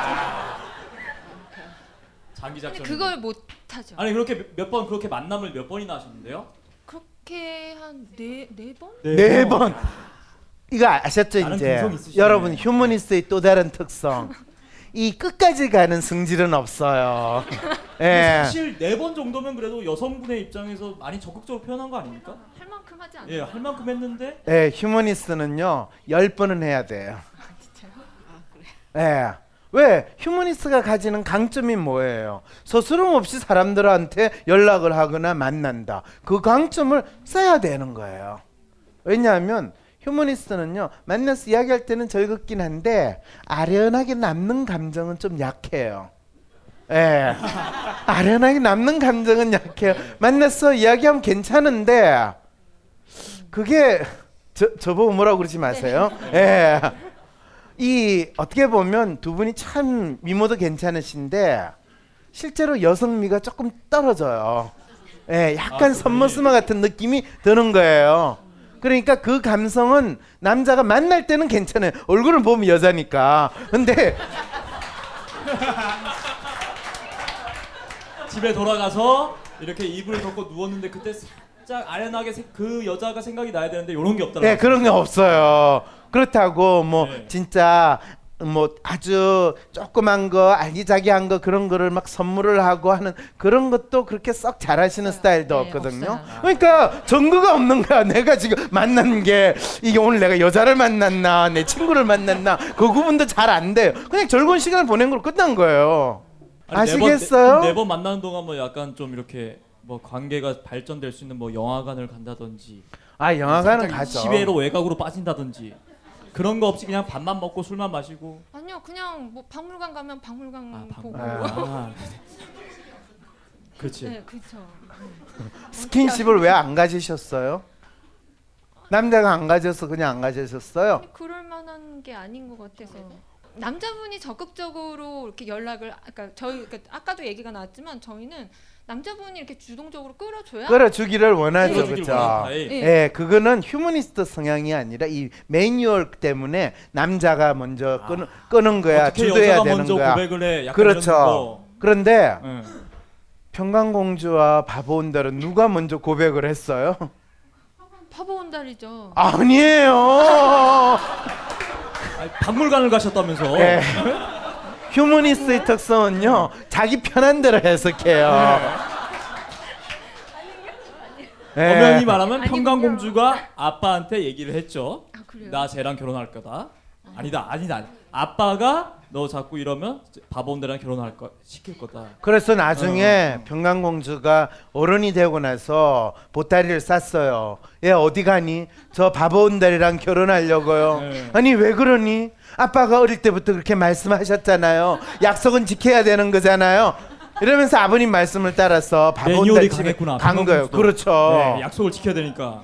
장기작전. 그걸 못 하죠. 아니 그렇게 몇 번 그렇게 만남을 몇 번이나 하셨는데요? 그렇게 한 네 번. 이거 아셨죠 이제? 여러분 휴머니스트의 또 다른 특성. 이 끝까지 가는 성질은 없어요. 예. 사실 4번 정도면 그래도 여성분의 입장에서 많이 적극적으로 표현한 거 아닙니까? 할 만큼 하지 않나요? 예, 할 만큼 했는데. 예, 휴머니스트는요 10번은 해야 돼요. 아, 진짜요? 아, 그래요? 예. 왜? 휴머니스트가 가지는 강점이 뭐예요? 서스럼 없이 사람들한테 연락을 하거나 만난다. 그 강점을 써야 되는 거예요. 왜냐하면 휴머니스트는요 만나서 이야기할 때는 즐겁긴 한데 아련하게 남는 감정은 좀 약해요. 예. 아련하게 남는 감정은 약해요. 만나서 이야기하면 괜찮은데 그게 저보고 뭐라고 그러지 마세요. 예. 이 어떻게 보면 두 분이 참 미모도 괜찮으신데 실제로 여성미가 조금 떨어져요. 예, 약간 선머스마 같은 느낌이 드는 거예요. 그러니까 그 감성은 남자가 만날 때는 괜찮아요. 얼굴을 보면 여자니까. 근데 집에 돌아가서 이렇게 이불을 덮고 누웠는데 그때 살짝 아련하게 그 여자가 생각이 나야 되는데 이런 게 없더라고요. 네, 그런 게 없어요. 그렇다고 뭐 네. 진짜 뭐 아주 조그만 거 알기자기한 거 그런 거를 막 선물을 하고 하는 그런 것도 그렇게 썩 잘하시는 스타일도 네, 없거든요. 없어요. 그러니까 전거가 없는 거야. 내가 지금 만난 게 이게 오늘 내가 여자를 만났나 내 친구를 만났나 그 구분도 잘 안 돼요. 그냥 즐거운 시간을 보낸 걸로 끝난 거예요. 아니, 아시겠어요? 네 번 만나는 동안 뭐 약간 좀 이렇게 뭐 관계가 발전될 수 있는 뭐 영화관을 간다든지 아 영화관은 가죠. 10회로 외곽으로 빠진다든지 그런 거 없이 그냥 밥만 먹고 술만 마시고 아니요 그냥 뭐 박물관 가면 박물관 보고 그렇지 네, 그렇죠. 스킨십을 왜 안 가지셨어요? 남자가 안 가져서 그냥 안 가지셨어요? 아니, 그럴 만한 게 아닌 것 같아서 남자분이 적극적으로 이렇게 연락을 아까 저희 아까도 얘기가 나왔지만 저희는 남자분이 이렇게 주동적으로 끌어줘야 끌어주기를 원하죠. 네. 그렇죠. 예, 네. 네, 그거는 휴머니스트 성향이 아니라 이 매뉴얼 때문에 남자가 먼저 끄는 거야. 주도해야 되는 거야. 고백을 해, 그렇죠. 그런데 네. 평강공주와 바보온달은 누가 먼저 고백을 했어요? 바보온달이죠. 아니에요. 박물관을 가셨다면서. 네. 휴머니스트의 특성은요 자기 편한 대로 해석해요. 네. 엄연히 말하면 평강공주가 아빠한테 얘기를 했죠. 아, 나 쟤랑 결혼할 거다. 아니다. 아빠가 너 자꾸 이러면 바보온달이랑 결혼할 거 시킬 거다. 그래서 나중에 평강공주가 어른이 되고 나서 보따리를 쌌어요. 얘 어디 가니? 저 바보온달이랑 결혼하려고요. 네. 아니 왜 그러니? 아빠가 어릴 때부터 그렇게 말씀하셨잖아요. 약속은 지켜야 되는 거잖아요. 이러면서 아버님 말씀을 따라서 바보온달 집에 간 거예요. 그렇죠. 네, 약속을 지켜야 되니까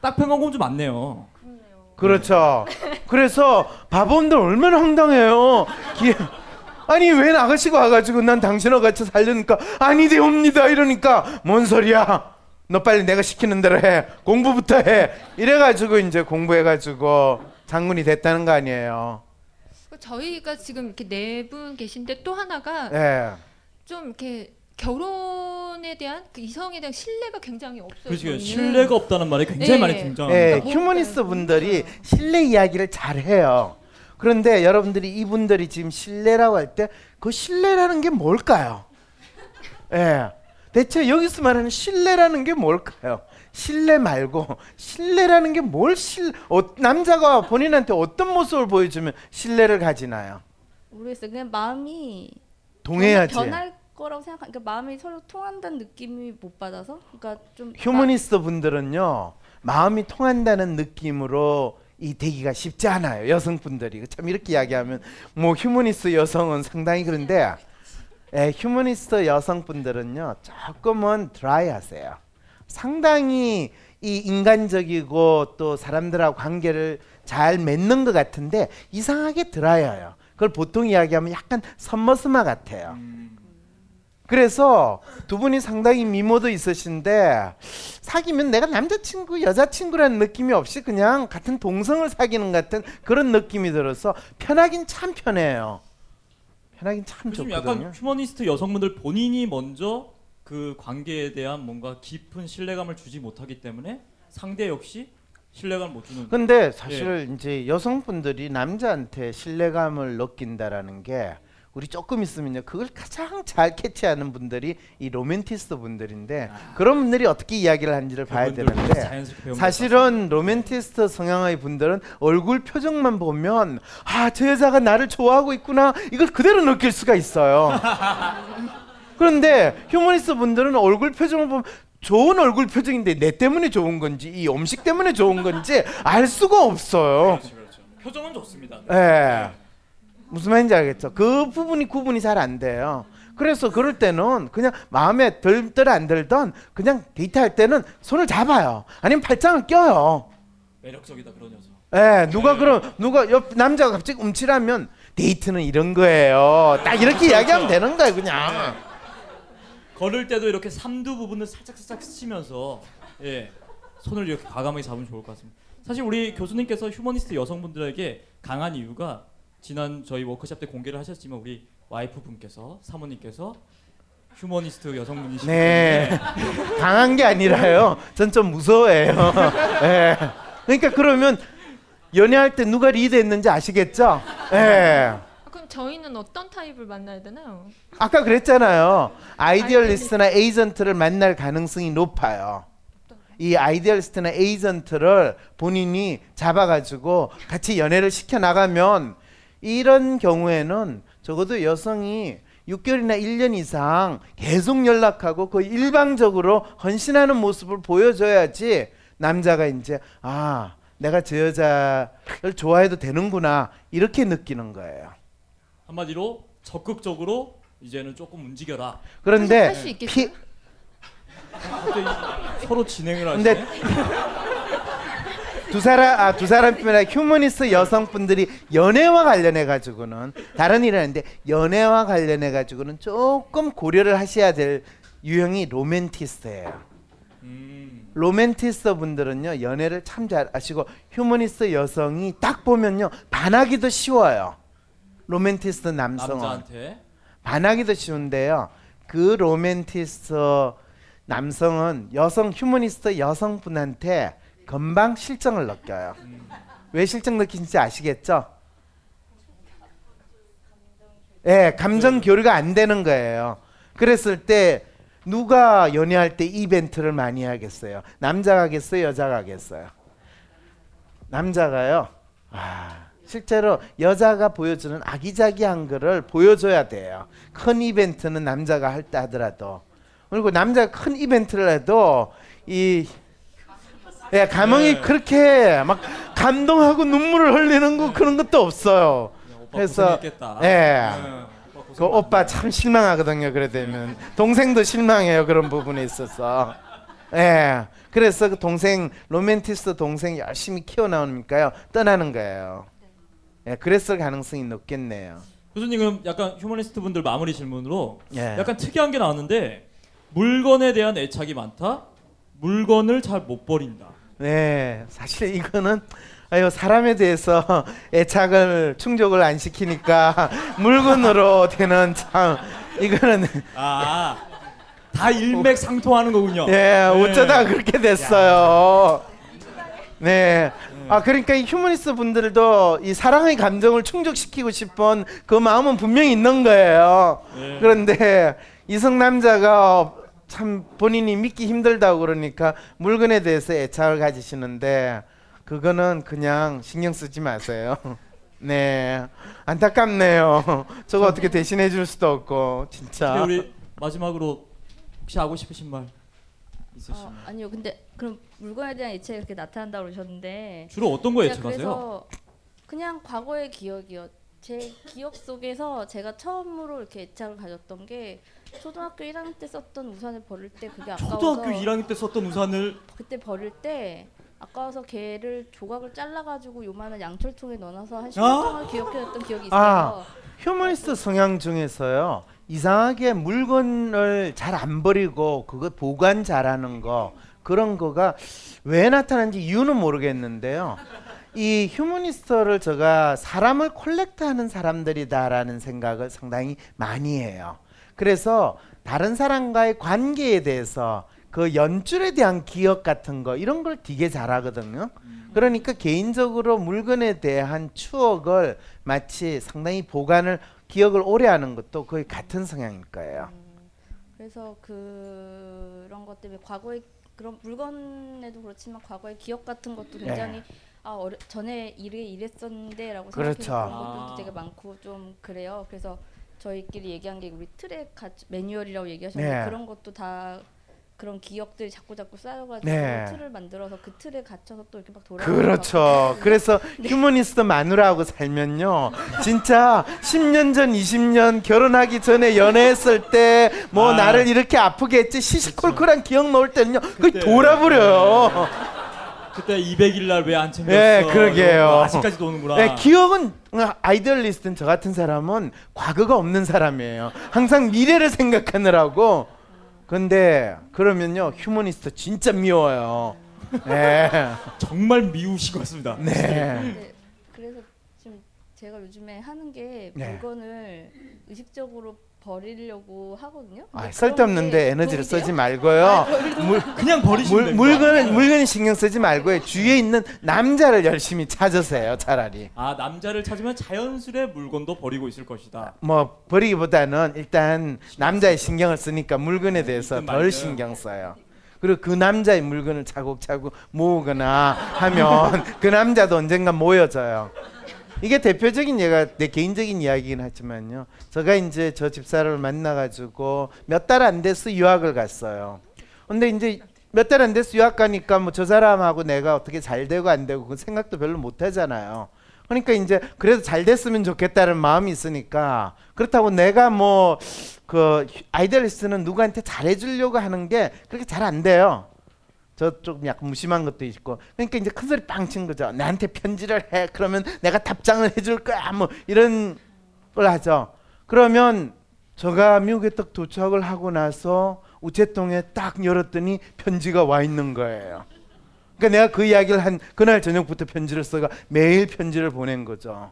딱 평강공주 맞네요. 그렇죠. 그래서 바보인데 얼마나 황당해요. 아니 웬 아가씨가 와가지고 난 당신하고 같이 살려니까 아니되옵니다 이러니까 뭔 소리야. 너 빨리 내가 시키는 대로 해. 공부부터 해. 이래가지고 이제 공부해가지고 장군이 됐다는 거 아니에요. 저희가 지금 이렇게 4분 계신데 또 하나가 네. 좀 이렇게 결혼에 대한 그 이성에 대한 신뢰가 굉장히 없어요. 그렇죠. 신뢰가 없다는 말이 굉장히 네. 많이 등장합니다. 네. 휴머니스트 분들이 신뢰 이야기를 잘해요. 그런데 여러분들이 이분들이 지금 신뢰라고 할 때 그 신뢰라는 게 뭘까요? 네. 대체 여기서 말하는 신뢰라는 게 뭘까요? 신뢰 말고 신뢰라는 게 뭘 남자가 본인한테 어떤 모습을 보여주면 신뢰를 가지나요? 모르겠어요. 그냥 마음이 동해야지. 변할 거라고 생각하니까 그러니까 마음이 서로 통한다는 느낌이 못 받아서 그러니까 좀 휴머니스트 분들은요 마음이 통한다는 느낌으로 이 되기가 쉽지 않아요. 여성분들이 참 이렇게 이야기하면 뭐 휴머니스트 여성은 상당히 그런데 예, 휴머니스트 여성분들은요 조금은 드라이하세요. 상당히 이 인간적이고 또 사람들하고 관계를 잘 맺는 것 같은데 이상하게 드라이해요. 그걸 보통 이야기하면 약간 선머스마 같아요. 그래서 두 분이 상당히 미모도 있으신데 사귀면 내가 남자친구 여자친구라는 느낌이 없이 그냥 같은 동성을 사귀는 같은 그런 느낌이 들어서 편하긴 참 편해요. 편하긴 참 좋거든요. 약간 휴머니스트 여성분들 본인이 먼저 그 관계에 대한 뭔가 깊은 신뢰감을 주지 못하기 때문에 상대 역시 신뢰감을 못 주는. 근데 사실 예. 이제 여성분들이 남자한테 신뢰감을 느낀다라는 게 우리 조금 있으면요 그걸 가장 잘 캐치하는 분들이 이 로맨티스트 분들인데 아. 그런 분들이 어떻게 이야기를 하는지를 봐야 되는데 사실은 로맨티스트 성향의 분들은 얼굴 표정만 보면 아, 저 여자가 나를 좋아하고 있구나 이걸 그대로 느낄 수가 있어요. 그런데 휴머니스트 분들은 얼굴 표정을 보면 좋은 얼굴 표정인데 내 때문에 좋은 건지 이 음식 때문에 좋은 건지 알 수가 없어요. 그렇죠, 그렇죠. 표정은 좋습니다. 네. 네. 무슨 말인지 알겠죠? 그 부분이 구분이 잘 안 돼요. 그래서 그럴 때는 그냥 마음에 들든 안 들든 그냥 데이트할 때는 손을 잡아요. 아니면 팔짱을 껴요. 매력적이다 그런 여자. 네, 누가 그럼 누가 옆 남자가 갑자기 움찔하면 데이트는 이런 거예요. 딱 이렇게 이야기하면 되는 거예요, 그냥. 네. 걸을 때도 이렇게 삼두 부분을 살짝살짝 스치면서 예, 손을 이렇게 과감하게 잡으면 좋을 것 같습니다. 사실 우리 교수님께서 휴머니스트 여성분들에게 강한 이유가 지난 저희 워크숍 때 공개를 하셨지만 우리 와이프 분께서 사모님께서 휴머니스트 여성분이시기 때문에 네. 강한 게 아니라요. 전 좀 무서워해요. 네. 그러니까 그러면 연애할 때 누가 리드했는지 아시겠죠? 네. 저희는 어떤 타입을 만나야 되나요? 아까 그랬잖아요. 아이디얼리스트나 에이전트를 만날 가능성이 높아요. 이 아이디얼리스트나 에이전트를 본인이 잡아가지고 같이 연애를 시켜나가면 이런 경우에는 적어도 여성이 6개월이나 1년 이상 계속 연락하고 거의 일방적으로 헌신하는 모습을 보여줘야지 남자가 이제 아, 내가 저 여자를 좋아해도 되는구나 이렇게 느끼는 거예요. 한마디로 적극적으로 이제는 조금 움직여라. 그런데 할 수 있겠어요? 서로 진행을 하시네. 두 사람 뿐만 아니라 휴머니스트 여성분들이 연애와 관련해 가지고는 다른 일은 아닌데 연애와 관련해 가지고는 조금 고려를 하셔야 될 유형이 로맨티스트예요. 로맨티스트 분들은요 연애를 참 잘 아시고 휴머니스트 여성이 딱 보면요 반하기도 쉬워요. 로맨티스트 남성은 남자한테? 반하기도 쉬운데요. 그 로맨티스트 남성은 여성 휴머니스트 여성분한테 금방 실증을 느껴요. 왜 실증 느끼는지 아시겠죠? 예, 네, 감정 교류가 안 되는 거예요. 그랬을 때 누가 연애할 때 이벤트를 많이 하겠어요? 남자가 하겠어요? 여자가 하겠어요? 남자가요. 아. 실제로 여자가 보여주는 아기자기한 거를 보여줘야 돼요. 큰 이벤트는 남자가 할 때 하더라도 그리고 남자가 큰 이벤트를 해도 이 예, 감흥이 네. 그렇게 막 감동하고 눈물을 흘리는 거 네. 그런 것도 없어요. 그래서 예, 네. 그 오빠 참 실망하거든요. 그래 되면 동생도 실망해요. 그런 부분에 있어서. 예, 그래서 그 동생 로맨티스트 동생 열심히 키워나오니까요 떠나는 거예요. 예, 그랬을 가능성이 높겠네요. 교수님 그럼 약간 휴머니스트 분들 마무리 질문으로 예. 약간 특이한 게 나왔는데 물건에 대한 애착이 많다. 물건을 잘 못 버린다. 네, 사실 이거는 아유 사람에 대해서 애착을 충족을 안 시키니까 물건으로 되는 참 이거는 아 다 일맥상통하는 거군요. 예, 어쩌다 그렇게 됐어요. 네. 아 그러니까 이 휴머니스트 분들도 이 사랑의 감정을 충족시키고 싶은 그 마음은 분명히 있는 거예요. 네. 그런데 이성 남자가 참 본인이 믿기 힘들다고 그러니까 물건에 대해서 애착을 가지시는데 그거는 그냥 신경 쓰지 마세요. 네, 안타깝네요. 저거 어떻게 대신해 줄 수도 없고 진짜. 우리 마지막으로 혹시 하고 싶으신 말? 아니요. 근데 그럼 물건에 대한 애착이 이렇게 나타난다고 그러셨는데 주로 어떤 거에 애착하세요? 그냥 과거의 기억이요. 제 기억 속에서 제가 처음으로 이렇게 애착을 가졌던 게 초등학교 1학년 때 썼던 우산을 버릴 때 그게 아까워서 초등학교 1학년 때 썼던 우산을 그때 버릴 때 아까워서 개를 조각을 잘라가지고 요만한 양철통에 넣어서 한 10년 동안 기억해뒀던 기억이 있어요. 휴머니스트 성향 중에서요, 이상하게 물건을 잘 안 버리고 그것 보관 잘하는 거, 그런 거가 왜 나타나는지 이유는 모르겠는데요. 이 휴머니스트를 제가 사람을 콜렉트하는 사람들이다라는 생각을 상당히 많이 해요. 그래서 다른 사람과의 관계에 대해서 그 연줄에 대한 기억 같은 거, 이런 걸 되게 잘하거든요. 그러니까 개인적으로 물건에 대한 추억을 마치 상당히 보관을, 기억을 오래 하는 것도 거의 같은 성향일 거예요. 그래서 그런 것 때문에 과거의 그런 물건에도 그렇지만 과거의 기억 같은 것도 굉장히 전에 이랬었는데 라고 그렇죠. 생각하는 것도 되게 많고 좀 그래요. 그래서 저희끼리 얘기한 게 우리 트랙 매뉴얼이라고 얘기하셨는데 그런 것도 다 그런 기억들이 자꾸 쌓여가지고 틀을 만들어서 그 틀에 갇혀서 또 이렇게 막 돌아가고 그렇죠. 그래서 휴머니스트 마누라하고 살면요 진짜 10년 전 20년 결혼하기 전에 연애했을 때 뭐 나를 이렇게 아프게 했지 시시콜콜한 기억 넣을 때는요 거의 돌아버려요. 그때 200일 날 왜 안 챙겼어? 네, 그러게요. 아직까지도 오는구나. 네, 기억은 아이디얼리스트인 저 같은 사람은 과거가 없는 사람이에요. 항상 미래를 생각하느라고. 근데 그러면요 휴머니스트 진짜 미워요. 네. 정말 미우신 것 같습니다. 네. 네. 그래서 지금 제가 요즘에 하는 게 물건을 의식적으로 버리려고 하거든요. 쓸데없는데 에너지를 쓰지 말고요. 그냥 버리시면 됩니다. 물건을 신경 쓰지 말고요. 주위에 있는 남자를 열심히 찾으세요. 차라리. 남자를 찾으면 자연스레 물건도 버리고 있을 것이다. 뭐 버리기보다는 일단 남자의 신경을 쓰니까 물건에 대해서 덜 신경 써요. 그리고 그 남자의 물건을 차곡차곡 모으거나 하면 그 남자도 언젠가 모여져요. 이게 대표적인 얘가 내 개인적인 이야기긴 하지만요. 제가 이제 저 집사를 만나가지고 몇 달 안 돼서 유학을 갔어요. 근데 이제 몇 달 안 돼서 유학 가니까 뭐 저 사람하고 내가 어떻게 잘 되고 안 되고 그 생각도 별로 못 하잖아요. 그러니까 이제 그래도 잘 됐으면 좋겠다는 마음이 있으니까 그렇다고 내가 뭐 그 아이디얼리스트는 누구한테 잘해주려고 하는 게 그렇게 잘 안 돼요. 저 조금 약간 무심한 것도 있고 그러니까 이제 큰 소리 빵 친 거죠. 나한테 편지를 해. 그러면 내가 답장을 해줄 거야. 뭐 이런 걸 하죠. 그러면 제가 미국에 딱 도착을 하고 나서 우체통에 딱 열었더니 편지가 와 있는 거예요. 그러니까 내가 그 이야기를 한 그날 저녁부터 편지를 써가 매일 편지를 보낸 거죠.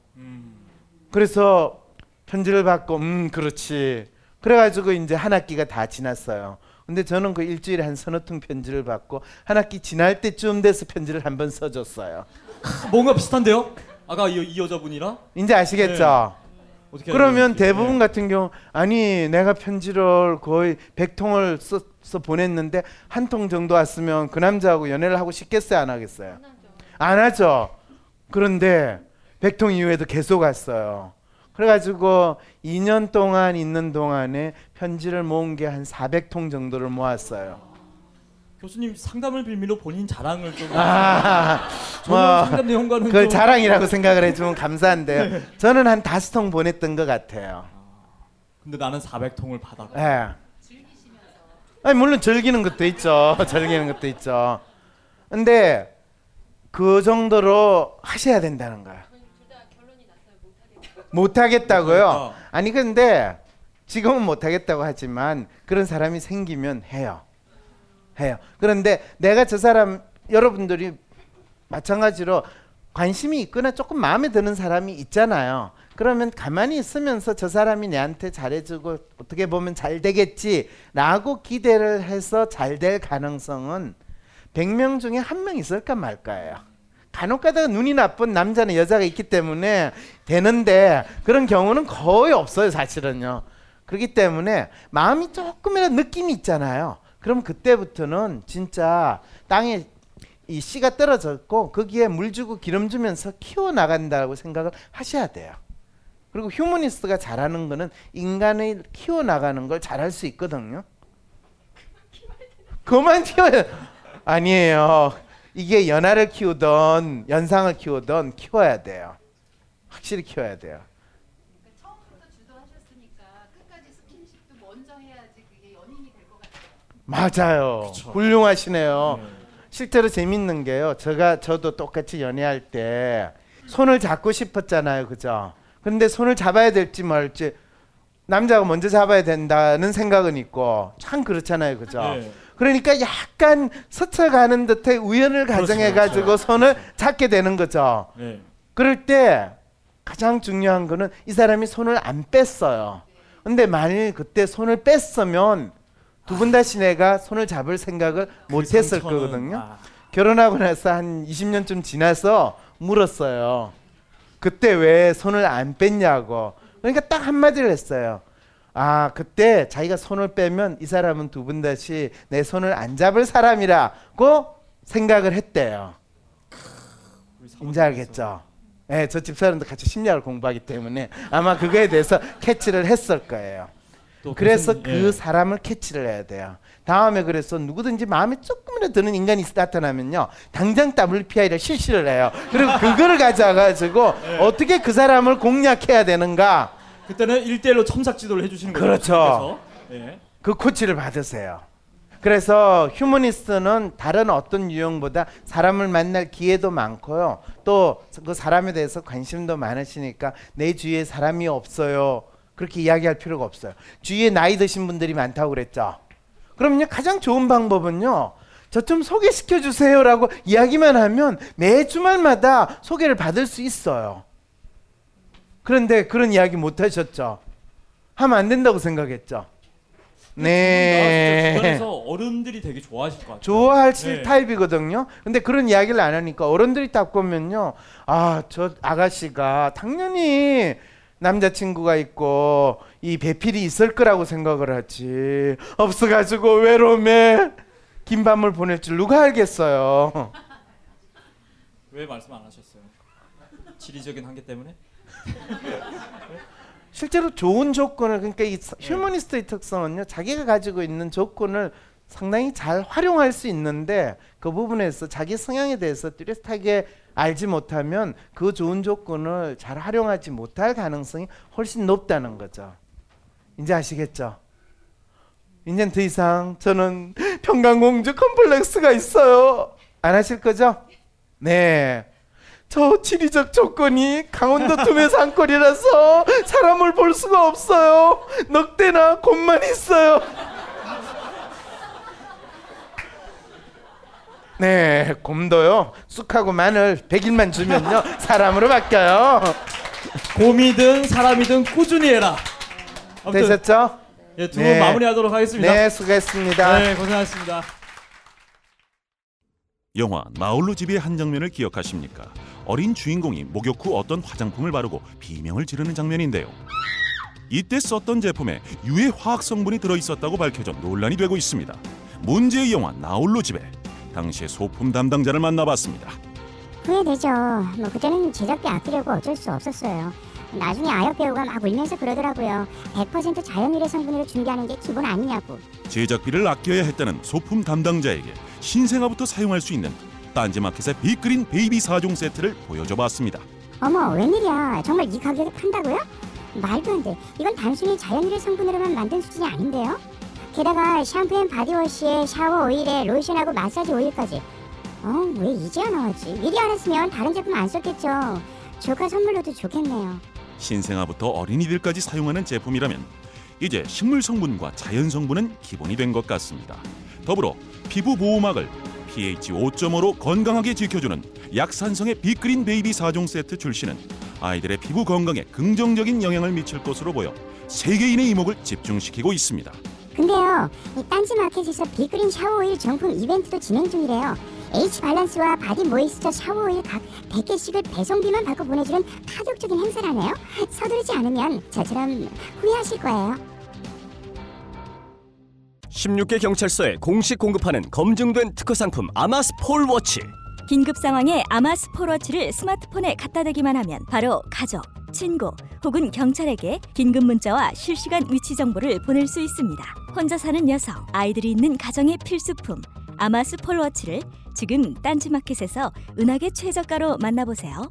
그래서 편지를 받고 그렇지. 그래가지고 이제 한 학기가 다 지났어요. 근데 저는 그 일주일에 한 서너 통 편지를 받고 한 학기 지날 때쯤 돼서 편지를 한 번 써줬어요. 뭔가 비슷한데요? 아까 이 여자분이랑? 이제 아시겠죠? 네. 그러면 대부분 같은 경우 아니 내가 편지를 거의 100통을 써서 보냈는데 한 통 정도 왔으면 그 남자하고 연애를 하고 싶겠어요? 안 하겠어요? 안 하죠. 그런데 100통 이후에도 계속 왔어요. 그래가지고 2년 동안 있는 동안에 편지를 모은 게 한 400통 정도를 모았어요. 교수님 상담을 빌미로 본인 자랑을 좀 상담 내용과는 그걸 좀 자랑이라고 생각을 해주면 감사한데요. 네. 저는 한 5통 보냈던 것 같아요. 근데 나는 400통을 받았고. 네. 즐기시면서. 아니 물론 즐기는 것도 있죠. 즐기는 것도 있죠. 근데 그 정도로 하셔야 된다는 거야. 못하겠다고요? 아니 근데 지금은 못하겠다고 하지만 그런 사람이 생기면 해요. 그런데 내가 저 사람 여러분들이 마찬가지로 관심이 있거나 조금 마음에 드는 사람이 있잖아요. 그러면 가만히 있으면서 저 사람이 내한테 잘해주고 어떻게 보면 잘 되겠지라고 기대를 해서 잘 될 가능성은 100명 중에 한 명 있을까 말까예요. 간혹 가다가 눈이 나쁜 남자나 여자가 있기 때문에 되는데 그런 경우는 거의 없어요 사실은요. 그렇기 때문에 마음이 조금이라도 느낌이 있잖아요. 그럼 그때부터는 진짜 땅에 이 씨가 떨어졌고 거기에 물 주고 기름 주면서 키워나간다고 생각을 하셔야 돼요. 그리고 휴머니스트가 잘하는 거는 인간을 키워나가는 걸 잘할 수 있거든요. 그만 키워요. 아니에요. 이게 연화를 키우던 연상을 키우던 키워야 돼요. 확실히 키워야 돼요. 그러니까 처음부터 주도하셨으니까 끝까지 스킨십도 먼저 해야지 그게 연인이 될 것 같아요. 맞아요. 그쵸. 훌륭하시네요. 네. 실제로 재밌는 게요. 저도 똑같이 연애할 때 손을 잡고 싶었잖아요. 그죠? 그런데 손을 잡아야 될지 말지 남자가 먼저 잡아야 된다는 생각은 있고 참 그렇잖아요. 그죠? 네. 그러니까 약간 스쳐가는 듯한 우연을 가정해가지고 그렇죠. 손을 잡게 되는 거죠. 네. 그럴 때 가장 중요한 거는 이 사람이 손을 안 뺐어요. 근데 만일 그때 손을 뺐으면 두 분 다 시내가 손을 잡을 생각을 못 했을 거거든요. 결혼하고 나서 한 20년쯤 지나서 물었어요. 그때 왜 손을 안 뺐냐고. 그러니까 딱 한마디를 했어요. 아, 그때 자기가 손을 빼면 이 사람은 두 분 다시 내 손을 안 잡을 사람이라고 생각을 했대요. 인지 알겠죠? 네, 저 집사람도 같이 심리학을 공부하기 때문에 아마 그거에 대해서 캐치를 했을 거예요. 그래서 그 사람을 캐치를 해야 돼요. 다음에 그래서 누구든지 마음에 조금이라도 드는 인간이 나타나면요. 당장 WPI를 실시를 해요. 그리고 그거를 가져가지고 어떻게 그 사람을 공략해야 되는가. 그때는 1대1로 첨삭 지도를 해주시는 거예요. 그렇죠. 그 코치를 받으세요. 그래서 휴머니스트는 다른 어떤 유형보다 사람을 만날 기회도 많고요. 또 그 사람에 대해서 관심도 많으시니까 내 주위에 사람이 없어요. 그렇게 이야기할 필요가 없어요. 주위에 나이 드신 분들이 많다고 그랬죠. 그럼요. 가장 좋은 방법은요. 저 좀 소개시켜 주세요라고 이야기만 하면 매 주말마다 소개를 받을 수 있어요. 그런데 그런 이야기 못 하셨죠. 하면 안 된다고 생각했죠. 네. 주변에서 어른들이 되게 좋아하실 것 같아요. 좋아하실 네. 타입이거든요. 근데 그런 이야기를 안 하니까 어른들이 딱 보면요. 아, 저 아가씨가 당연히 남자친구가 있고 이 배필이 있을 거라고 생각을 하지. 없어가지고 외로움에 긴 밤을 보낼 줄 누가 알겠어요. 왜 말씀 안 하셨어요? 지리적인 한계 때문에? 실제로 좋은 조건을 그러니까 이 휴머니스트의 특성은요. 자기가 가지고 있는 조건을 상당히 잘 활용할 수 있는데 그 부분에서 자기 성향에 대해서 뚜렷하게 알지 못하면 그 좋은 조건을 잘 활용하지 못할 가능성이 훨씬 높다는 거죠. 이제 아시겠죠? 이젠 더 이상 저는 평강공주 컴플렉스가 있어요. 안 하실 거죠? 네. 저 지리적 조건이 강원도 툼의 산골이라서 사람을 볼 수가 없어요. 넉대나 곰만 있어요. 네, 곰도요. 쑥하고 마늘 100일만 주면요. 사람으로 바뀌어요. 곰이든 사람이든 꾸준히 해라. 되셨죠? 예, 두 분 네. 마무리하도록 하겠습니다. 네, 수고했습니다. 네, 고생하셨습니다. 영화 나홀로 집의 한 장면을 기억하십니까? 어린 주인공이 목욕 후 어떤 화장품을 바르고 비명을 지르는 장면인데요. 이때 썼던 제품에 유해 화학 성분이 들어있었다고 밝혀져 논란이 되고 있습니다. 문제의 영화 나홀로 집에 당시의 소품 담당자를 만나봤습니다. 후회되죠. 뭐 그때는 제작비 아끼려고 어쩔 수 없었어요. 나중에 아역 배우가 막 울면서 그러더라고요. 100% 자연유래 성분으로 준비하는 게 기본 아니냐고. 제작비를 아껴야 했다는 소품 담당자에게 신생아부터 사용할 수 있는 딴지마켓의 빅그린 베이비 4종 세트를 보여줘봤습니다. 어머 웬일이야. 정말 이 가격에 판다고요? 말도 안 돼. 이건 단순히 자연유래 성분으로만 만든 수준이 아닌데요. 게다가 샴푸앤 바디워시에 샤워 오일에 로션하고 마사지 오일까지. 왜 이제야 나왔지? 미리 알았으면 다른 제품 안 썼겠죠. 조카 선물로도 좋겠네요. 신생아부터 어린이들까지 사용하는 제품이라면 이제 식물 성분과 자연 성분은 기본이 된 것 같습니다. 더불어 피부 보호막을 pH 5.5로 건강하게 지켜주는 약산성의 빅그린 베이비 4종 세트 출시는 아이들의 피부 건강에 긍정적인 영향을 미칠 것으로 보여 세계인의 이목을 집중시키고 있습니다. 근데요, 이 딴지마켓에서 빅그린 샤워오일 정품 이벤트도 진행 중이래요. H발란스와 바디 모이스처 샤워오일 각 100개씩을 배송비만 받고 보내주는 파격적인 행사라네요. 서두르지 않으면 저처럼 후회하실 거예요. 16개 경찰서에 공식 공급하는 검증된 특허 상품 아마스 폴워치. 긴급 상황에 아마스 폴워치를 스마트폰에 갖다 대기만 하면 바로 가족, 친구 혹은 경찰에게 긴급 문자와 실시간 위치 정보를 보낼 수 있습니다. 혼자 사는 여성, 아이들이 있는 가정의 필수품 아마스 폴워치를 지금 딴지마켓에서 은하계 최저가로 만나보세요.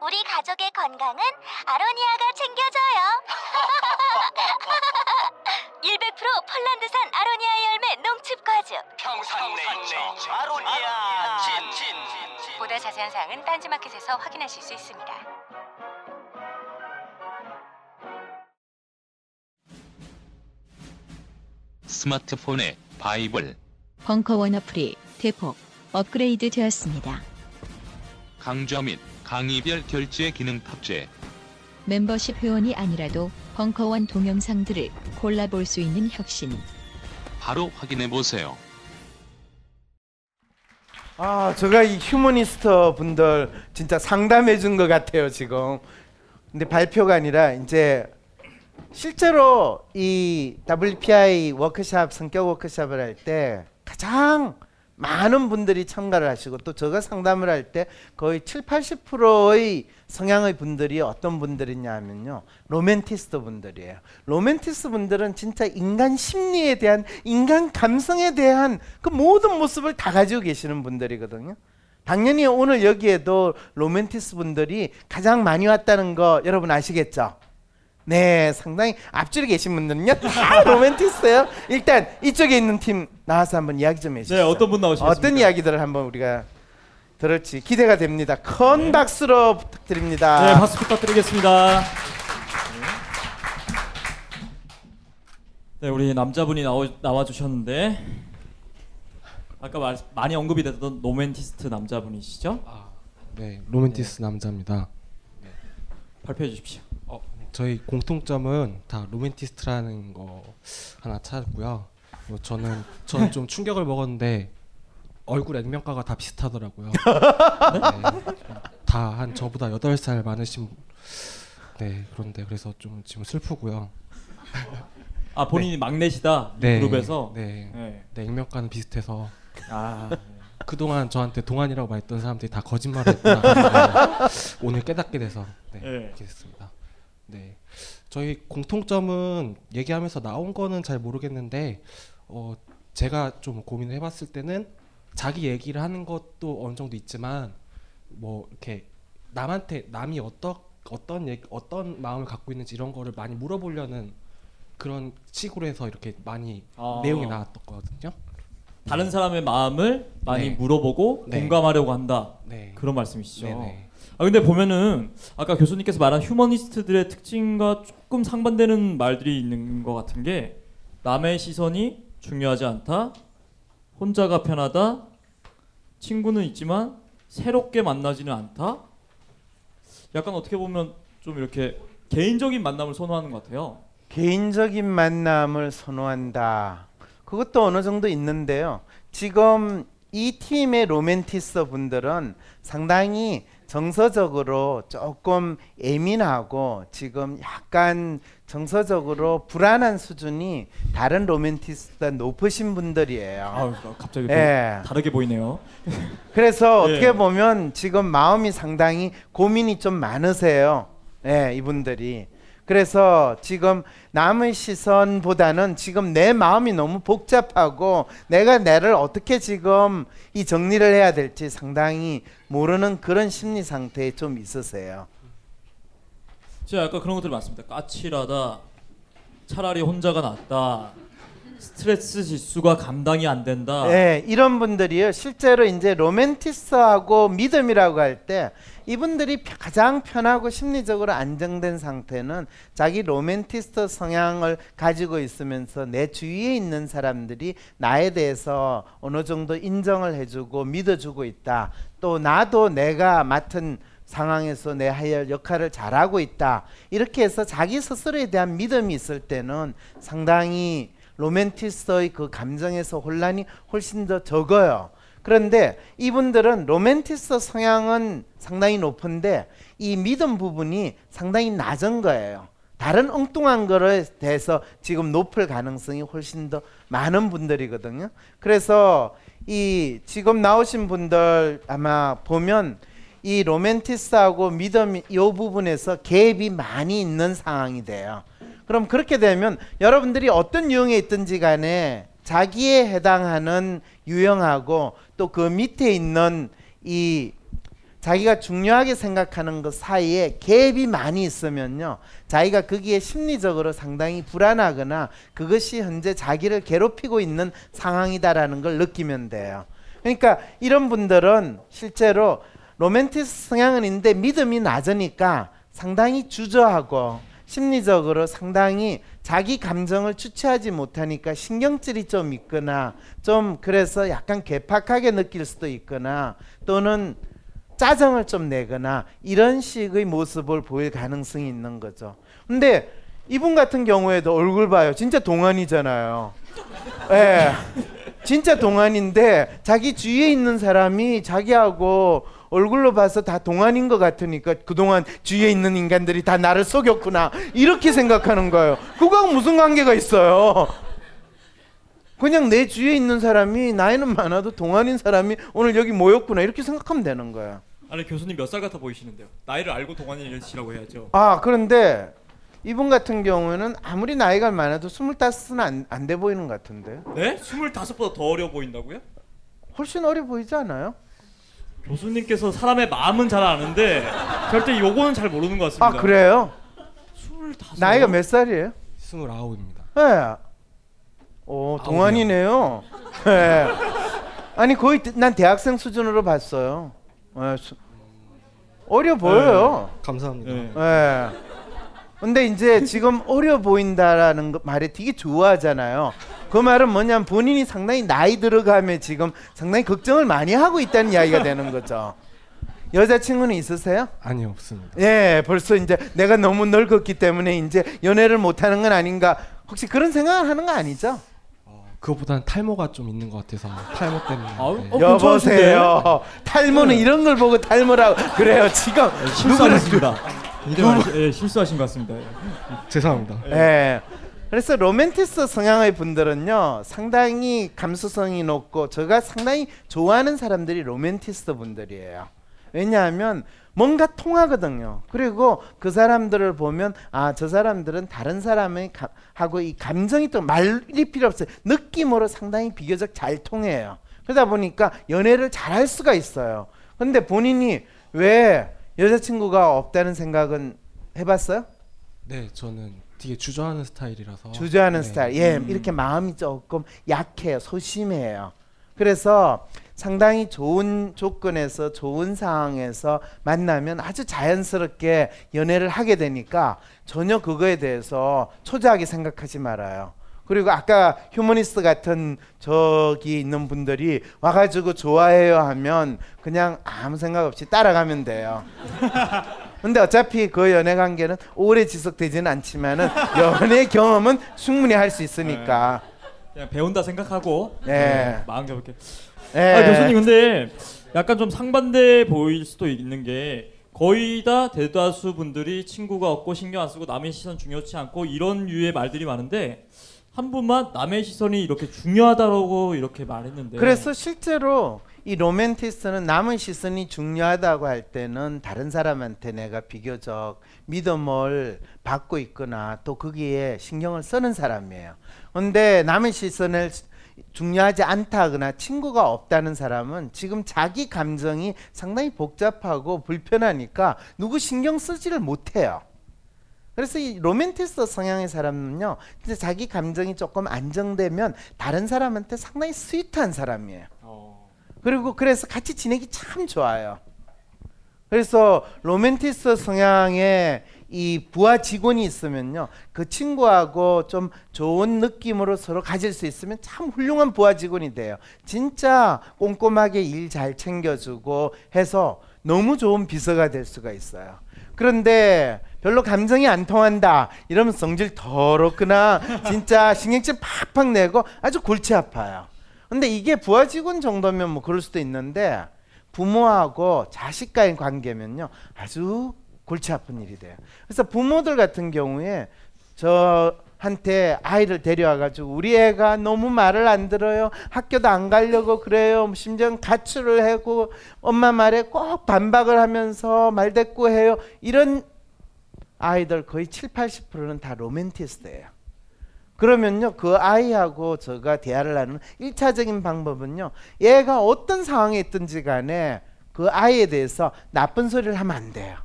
우리 가족의 건강은 아로니아가 챙겨줘요. 100% 폴란드산 아로니아 열매 농축과즙 평산네이처 아로니아 진. 보다 자세한 사항은 딴지마켓에서 확인하실 수 있습니다. 스마트폰의 바이블 벙커원 어플이 대폭 업그레이드 되었습니다. 강좌 및 강의별 결제 기능 탑재, 멤버십 회원이 아니라도 벙커원 동영상들을 골라볼 수 있는 혁신, 바로 확인해보세요. 아, 제가 이 휴머니스트 분들 진짜 상담해준 것 같아요 지금. 근데 발표가 아니라 이제 실제로 이 WPI 워크샵, 성격 워크샵을 할 때 가장 많은 분들이 참가를 하시고, 또 제가 상담을 할 때 거의 70~80%의 성향의 분들이 어떤 분들이냐면요, 로맨티스트 분들이에요. 로맨티스트 분들은 진짜 인간 심리에 대한, 인간 감성에 대한 그 모든 모습을 다 가지고 계시는 분들이거든요. 당연히 오늘 여기에도 로맨티스트 분들이 가장 많이 왔다는 거 여러분 아시겠죠? 네, 상당히 앞줄에 계신 분들은요 다 로맨티스트예요. 일단 이쪽에 있는 팀 나와서 한번 이야기 좀 해주세요. 네, 어떤 분 나오시겠습니까? 어떤 이야기들을 한번 우리가 들을지 기대가 됩니다. 큰 네. 박수로 부탁드립니다. 네, 박수 부탁드리겠습니다. 네, 우리 남자분이 나와주셨는데 아까 많이 언급이 됐던 로맨티스트 남자분이시죠? 아, 네, 로맨티스트 네. 남자입니다. 네. 발표해 주십시오. 저희 공통점은 다 로맨티스트라는 거 하나 찾았고요. 저는 좀 충격을 먹었는데 얼굴 액면가가 다 비슷하더라고요. 네, 다 한 저보다 8살 많으신 네 그런데 그래서 좀 지금 슬프고요. 아 본인이 네. 막내시다 네, 그룹에서. 네, 네. 네 액면가는 비슷해서. 아. 그동안 저한테 동안이라고 말했던 사람들이 다 거짓말을 했구나. 오늘 깨닫게 돼서 네, 네. 이렇게 됐습니다. 네, 저희 공통점은 얘기하면서 나온 거는 잘 모르겠는데 제가 좀 고민을 해봤을 때는 자기 얘기를 하는 것도 어느 정도 있지만 뭐 이렇게 남한테 남이 어떤 마음을 갖고 있는지 이런 거를 많이 물어보려는 그런 식으로 해서 이렇게 많이 내용이 나왔었거든요. 다른 사람의 마음을 많이 네. 물어보고 네. 공감하려고 한다 네. 그런 말씀이시죠? 네네. 아 근데 보면은 아까 교수님께서 말한 휴머니스트들의 특징과 조금 상반되는 말들이 있는 것 같은 게 남의 시선이 중요하지 않다, 혼자가 편하다, 친구는 있지만 새롭게 만나지는 않다. 약간 어떻게 보면 좀 이렇게 개인적인 만남을 선호하는 것 같아요. 개인적인 만남을 선호한다. 그것도 어느 정도 있는데요. 지금 이 팀의 로맨티스트 분들은 상당히 정서적으로 조금 예민하고 지금 약간 정서적으로 불안한 수준이 다른 로맨티스트보다 높으신 분들이에요. 아, 갑자기 네. 다르게 보이네요. 그래서 네. 어떻게 보면 지금 마음이 상당히 고민이 좀 많으세요. 네, 이분들이. 그래서 지금 남의 시선보다는 지금 내 마음이 너무 복잡하고 내가 나를 어떻게 지금 이 정리를 해야 될지 상당히 모르는 그런 심리 상태에 좀 있으세요. 제가 아까 그런 것들 많습니다. 까칠하다, 차라리 혼자가 낫다, 스트레스 지수가 감당이 안 된다. 네, 이런 분들이요. 실제로 이제 로맨티스트하고 믿음이라고 할 때 이분들이 가장 편하고 심리적으로 안정된 상태는 자기 로맨티스트 성향을 가지고 있으면서 내 주위에 있는 사람들이 나에 대해서 어느 정도 인정을 해주고 믿어주고 있다. 또 나도 내가 맡은 상황에서 내 역할을 잘하고 있다. 이렇게 해서 자기 스스로에 대한 믿음이 있을 때는 상당히 로맨티스트의 그 감정에서 혼란이 훨씬 더 적어요. 그런데 이분들은 로맨티스트 성향은 상당히 높은데 이 믿음 부분이 상당히 낮은 거예요. 다른 엉뚱한 거에 대해서 지금 높을 가능성이 훨씬 더 많은 분들이거든요. 그래서 이 지금 나오신 분들 아마 보면 이 로맨티스하고 믿음 이 부분에서 갭이 많이 있는 상황이 돼요. 그럼 그렇게 되면 여러분들이 어떤 유형에 있든지 간에 자기에 해당하는 유형하고 또 그 밑에 있는 이 자기가 중요하게 생각하는 것 사이에 갭이 많이 있으면요, 자기가 거기에 심리적으로 상당히 불안하거나 그것이 현재 자기를 괴롭히고 있는 상황이다라는 걸 느끼면 돼요. 그러니까 이런 분들은 실제로 로맨티스 성향은 있는데 믿음이 낮으니까 상당히 주저하고 심리적으로 상당히 자기 감정을 주체하지 못하니까 신경질이 좀 있거나 좀 그래서 약간 괴팍하게 느낄 수도 있거나 또는 짜증을 좀 내거나 이런 식의 모습을 보일 가능성이 있는 거죠. 근데 이분 같은 경우에도 얼굴 봐요. 진짜 동안이잖아요. 예, 진짜 동안인데 자기 주위에 있는 사람이 자기하고 얼굴로 봐서 다 동안인 것 같으니까 그동안 주위에 있는 인간들이 다 나를 속였구나 이렇게 생각하는 거예요. 그거하고 무슨 관계가 있어요. 그냥 내 주위에 있는 사람이 나이는 많아도 동안인 사람이 오늘 여기 모였구나 이렇게 생각하면 되는 거예요. 아니 교수님 몇 살 같아 보이시는데요. 나이를 알고 동안이라고 해야죠. 아 그런데 이분 같은 경우는 아무리 나이가 많아도 25는 안 돼 보이는 것 같은데. 네? 25보다 더 어려 보인다고요? 훨씬 어려 보이지 않아요? 교수님께서 사람의 마음은 잘 아는데 절대 요거는 잘 모르는 것 같습니다. 아 그래요? 25... 나이가 몇 살이에요? 29입니다. 네. 오 동안이네요. 네. 아니 거의 난 대학생 수준으로 봤어요. 네. 어려 보여요. 네, 감사합니다. 네. 네. 근데 이제 지금 어려 보인다라는 말에 되게 좋아하잖아요. 그 말은 뭐냐면 본인이 상당히 나이 들어가면 지금 상당히 걱정을 많이 하고 있다는 이야기가 되는 거죠. 여자친구는 있으세요? 아니요, 없습니다. 예, 벌써 이제 내가 너무 늙었기 때문에 이제 연애를 못하는 건 아닌가 혹시 그런 생각을 하는 거 아니죠? 그거보다는 탈모가 좀 있는 것 같아서 탈모 때문에. 여보세요. 탈모는 이런 걸 보고 탈모라고 그래요. 지금 실수하셨습니다. 예, 실수하신 것 같습니다. 예. 죄송합니다. 예. 그래서 로맨티스 성향의 분들은요 상당히 감수성이 높고 제가 상당히 좋아하는 사람들이 로맨티스 분들이에요. 왜냐하면 뭔가 통하거든요. 그리고 그 사람들을 보면 아, 저 사람들은 다른 사람하고 이 감정이 또 말이 필요 없어요. 느낌으로 상당히 비교적 잘 통해요. 그러다 보니까 연애를 잘 할 수가 있어요. 근데 본인이 왜 여자친구가 없다는 생각은 해봤어요? 네, 저는 되게 주저하는 스타일이라서. 주저하는 네. 스타일. 예, 이렇게 마음이 조금 약해요. 소심해요. 그래서 상당히 좋은 조건에서 좋은 상황에서 만나면 아주 자연스럽게 연애를 하게 되니까 전혀 그거에 대해서 초조하게 생각하지 말아요. 그리고 아까 휴머니스트 같은 저기 있는 분들이 와가지고 좋아해요 하면 그냥 아무 생각 없이 따라가면 돼요. 근데 어차피 그 연애 관계는 오래 지속되지는 않지만은 연애 경험은 충분히 할 수 있으니까 그냥 배운다 생각하고 네. 마음 가볍게. 아, 교수님 근데 약간 좀 상반대 보일 수도 있는 게 거의 다 대다수 분들이 친구가 없고 신경 안 쓰고 남의 시선 중요치 않고 이런 유의 말들이 많은데 한 분만 남의 시선이 이렇게 중요하다라고 이렇게 말했는데 그래서 실제로 이 로맨티스트는 남의 시선이 중요하다고 할 때는 다른 사람한테 내가 비교적 믿음을 받고 있거나 또 거기에 신경을 쓰는 사람이에요. 근데 남의 시선을 중요하지 않다거나 친구가 없다는 사람은 지금 자기 감정이 상당히 복잡하고 불편하니까 누구 신경 쓰지를 못해요. 그래서 이 로맨티스트 성향의 사람은요 진짜 자기 감정이 조금 안정되면 다른 사람한테 상당히 스윗한 사람이에요. 그리고 그래서 같이 지내기 참 좋아요. 그래서 로맨티스트 성향의 이 부하 직원이 있으면요 그 친구하고 좀 좋은 느낌으로 서로 가질 수 있으면 참 훌륭한 부하 직원이 돼요. 진짜 꼼꼼하게 일 잘 챙겨주고 해서 너무 좋은 비서가 될 수가 있어요. 그런데 별로 감정이 안 통한다 이러면 성질 더럽거나 진짜 신경질 팍팍 내고 아주 골치 아파요. 근데 이게 부하 직원 정도면 뭐 그럴 수도 있는데 부모하고 자식과의 관계면요 아주 골치 아픈 일이 돼요. 그래서 부모들 같은 경우에 저한테 아이를 데려와가지고 우리 애가 너무 말을 안 들어요. 학교도 안 가려고 그래요. 심지어 가출을 하고 엄마 말에 꼭 반박을 하면서 말대꾸해요. 이런 아이들 거의 7, 80%는 다 로맨티스트예요. 그러면요, 그 아이하고 제가 대화를 나누는 1차적인 방법은요, 얘가 어떤 상황에 있든지 간에 그 아이에 대해서 나쁜 소리를 하면 안 돼요.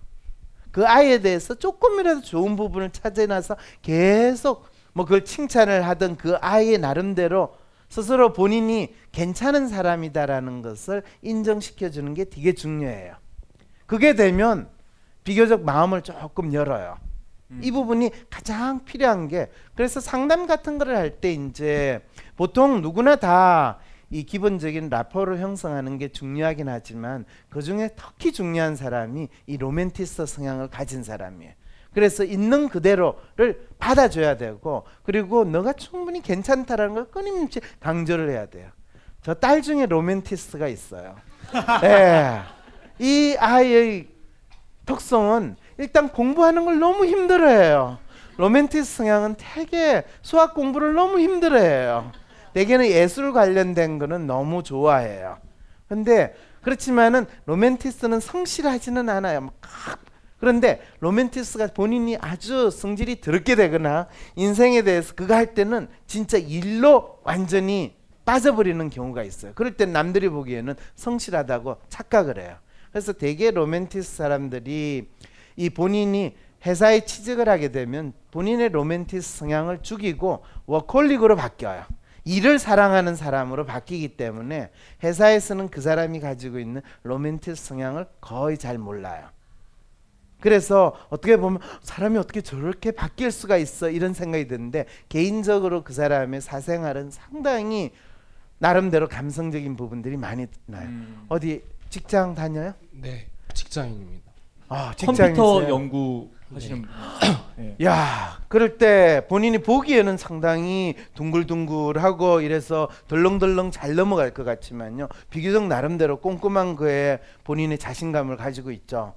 그 아이에 대해서 조금이라도 좋은 부분을 찾아내서 계속 뭐 그걸 칭찬을 하든 그 아이의 나름대로 스스로 본인이 괜찮은 사람이다라는 것을 인정시켜주는 게 되게 중요해요. 그게 되면 비교적 마음을 조금 열어요. 이 부분이 가장 필요한 게, 그래서 상담 같은 거를 할 때 이제 보통 누구나 다 이 기본적인 라포를 형성하는 게 중요하긴 하지만 그중에 특히 중요한 사람이 이 로맨티스트 성향을 가진 사람이에요. 그래서 있는 그대로를 받아줘야 되고, 그리고 너가 충분히 괜찮다라는 걸 끊임없이 강조를 해야 돼요. 저 딸 중에 로맨티스트가 있어요. 네. 이 아이의 특성은 일단 공부하는 걸 너무 힘들어해요. 로맨티스트 성향은 되게 수학 공부를 너무 힘들어해요. 대개는 예술 관련된 거는 너무 좋아해요. 근데 그렇지만은 로맨티스트는 성실하지는 않아요. 막 그런데 로맨티스트가 본인이 아주 성질이 더럽게 되거나 인생에 대해서 그거 할 때는 진짜 일로 완전히 빠져버리는 경우가 있어요. 그럴 땐 남들이 보기에는 성실하다고 착각을 해요. 그래서 대개 로맨티스트 사람들이 이 본인이 회사에 취직을 하게 되면 본인의 로맨티스트 성향을 죽이고 워커홀릭으로 바뀌어요. 일을 사랑하는 사람으로 바뀌기 때문에 회사에서는 그 사람이 가지고 있는 로맨티스트 성향을 거의 잘 몰라요. 그래서 어떻게 보면 사람이 어떻게 저렇게 바뀔 수가 있어, 이런 생각이 드는데, 개인적으로 그 사람의 사생활은 상당히 나름대로 감성적인 부분들이 많이 나요. 어디 직장 다녀요? 네, 직장인입니다. 아, 컴퓨터 연구 하시는. 네. 네. 야, 그럴 때 본인이 보기에는 상당히 둥글둥글하고 이래서 덜렁덜렁 잘 넘어갈 것 같지만요, 비교적 나름대로 꼼꼼한 그에 본인의 자신감을 가지고 있죠.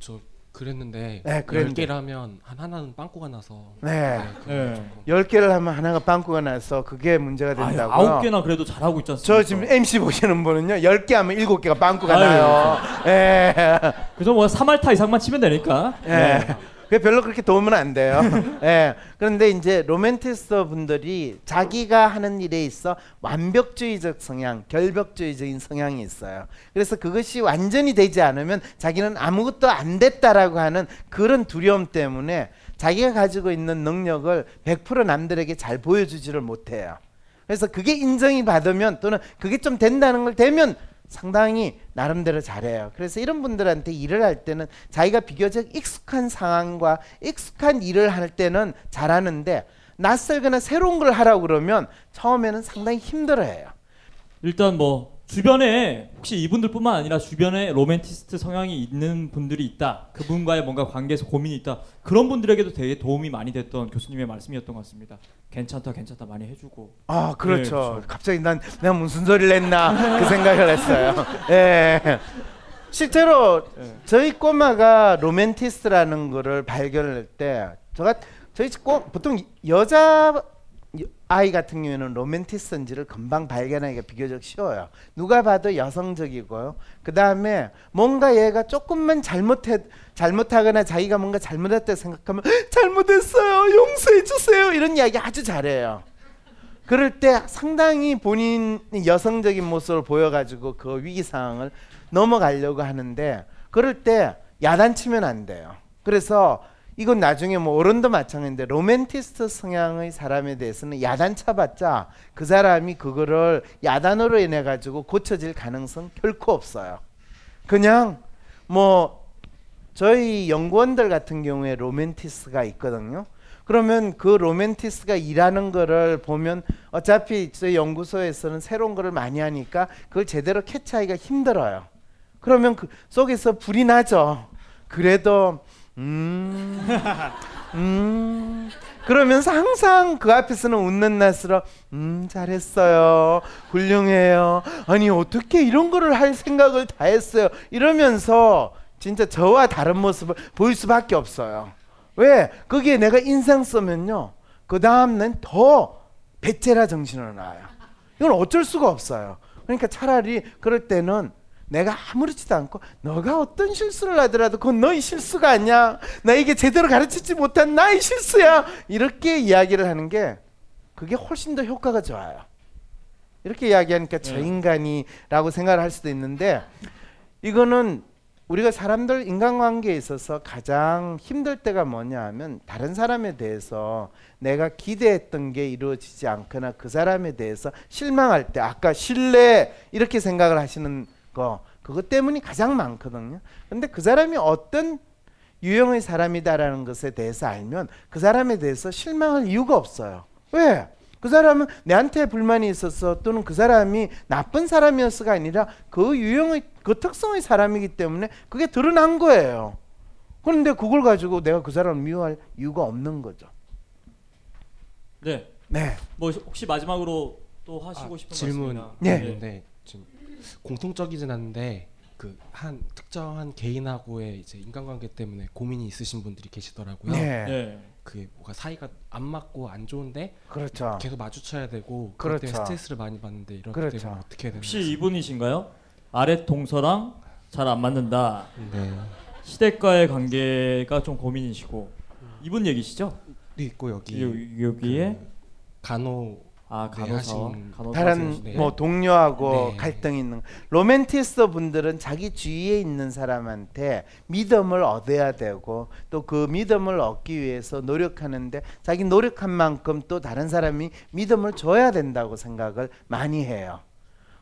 저 그랬는데, 네, 10개를 하면 하나는 빵꾸가 나서. 네. 네. 10개를 하면 하나가 빵꾸가 나서 그게 문제가 된다고요. 9개나 그래도 잘하고 있지 않습니까? 저 지금 MC 보시는 분은요, 10개 하면 7개가 빵꾸가 나요. 예. 네. 그래서 뭐 3알타 이상만 치면 되니까. 예. 네. 네. 그게 별로 그렇게 도움은 안 돼요. 예. 네. 그런데 이제 로맨티스트 분들이 자기가 하는 일에 있어 완벽주의적 성향, 결벽주의적인 성향이 있어요. 그래서 그것이 완전히 되지 않으면 자기는 아무것도 안 됐다라고 하는 그런 두려움 때문에 자기가 가지고 있는 능력을 100% 남들에게 잘 보여주지를 못해요. 그래서 그게 인정이 받으면, 또는 그게 좀 된다는 걸 되면 상당히 나름대로 잘해요. 그래서 이런 분들한테 일을 할 때는 자기가 비교적 익숙한 상황과 익숙한 일을 할 때는 잘하는데, 낯설거나 새로운 걸 하라고 그러면 처음에는 상당히 힘들어해요. 일단 뭐 주변에 혹시 이분들뿐만 아니라 주변에 로맨티스트 성향이 있는 분들이 있다, 그분과의 뭔가 관계에서 고민이 있다, 그런 분들에게도 되게 도움이 많이 됐던 교수님의 말씀이었던 것 같습니다. 괜찮다 괜찮다 많이 해주고. 아, 그렇죠. 네, 그렇죠. 갑자기 내가 무슨 소리를 했나 그 생각을 했어요. 예. 실제로 저희 꼬마가 로맨티스트라는 거를 발견할 때, 저희 보통 여자 아이 같은 경우에는 로맨티스트인지를 금방 발견하기가 비교적 쉬워요. 누가 봐도 여성적이고요. 그 다음에 뭔가 얘가 조금만 잘못하거나 자기가 뭔가 잘못했다 생각하면 잘못했어요, 용서해 주세요, 이런 이야기 아주 잘해요. 그럴 때 상당히 본인 여성적인 모습을 보여가지고 그 위기 상황을 넘어가려고 하는데, 그럴 때 야단치면 안 돼요. 그래서 이건 나중에 뭐 어른도 마찬가지인데, 로맨티스트 성향의 사람에 대해서는 야단쳐봤자 그 사람이 그거를 야단으로 인해 가지고 고쳐질 가능성 결코 없어요. 그냥 뭐 저희 연구원들 같은 경우에 로맨티스트가 있거든요. 그러면 그 로맨티스트가 일하는 거를 보면 어차피 저희 연구소에서는 새로운 거를 많이 하니까 그걸 제대로 캐치하기가 힘들어요. 그러면 그 속에서 불이 나죠. 그래도 그러면서 항상 그 앞에서는 웃는 낯으로 잘했어요, 훌륭해요, 아니 어떻게 이런 거를 할 생각을 다 했어요, 이러면서 진짜 저와 다른 모습을 보일 수밖에 없어요. 왜? 거기에 내가 인상 쓰면요, 그 다음엔 더 배째라 정신으로 나와요. 이건 어쩔 수가 없어요. 그러니까 차라리 그럴 때는 내가 아무렇지도 않고, 너가 어떤 실수를 하더라도 그건 너의 실수가 아니야, 나에게 제대로 가르치지 못한 나의 실수야, 이렇게 이야기를 하는 게 그게 훨씬 더 효과가 좋아요. 이렇게 이야기하니까 저 인간이라고 생각을 할 수도 있는데, 이거는 우리가 사람들 인간관계에 있어서 가장 힘들 때가 뭐냐 하면, 다른 사람에 대해서 내가 기대했던 게 이루어지지 않거나 그 사람에 대해서 실망할 때, 아까 신뢰 이렇게 생각을 하시는 거, 그것 때문이 가장 많거든요. 근데 그 사람이 어떤 유형의 사람이다라는 것에 대해서 알면 그 사람에 대해서 실망할 이유가 없어요. 왜? 그 사람은 내한테 불만이 있어서, 또는 그 사람이 나쁜 사람이었어가 아니라 그 유형의, 그 특성의 사람이기 때문에 그게 드러난 거예요. 그런데 그걸 가지고 내가 그 사람을 미워할 이유가 없는 거죠. 네. 네. 뭐 혹시 마지막으로 또 하시고 싶은 질문? 네. 네. 네. 지금 공통적이진 않은데, 그 한 특정한 개인하고의 이제 인간관계 때문에 고민이 있으신 분들이 계시더라고요. 네. 네. 그게 뭐가 사이가 안 맞고 안 좋은데, 그렇죠, 계속 마주쳐야 되고, 그렇죠, 그때 스트레스를 많이 받는데, 이런, 그렇죠, 때문에 어떻게 해야 되나요? 혹시 이분이신가요? 아랫 동서랑 잘 안 맞는다. 네. 시댁과의 관계가 좀 고민이시고. 이분 얘기시죠? 네, 있고 여기에 그 간호, 간호사 다른 뭐 동료하고, 네, 갈등이 있는. 로맨티스트 분들은 자기 주위에 있는 사람한테 믿음을 얻어야 되고, 또 그 믿음을 얻기 위해서 노력하는데 자기 노력한 만큼 또 다른 사람이 믿음을 줘야 된다고 생각을 많이 해요.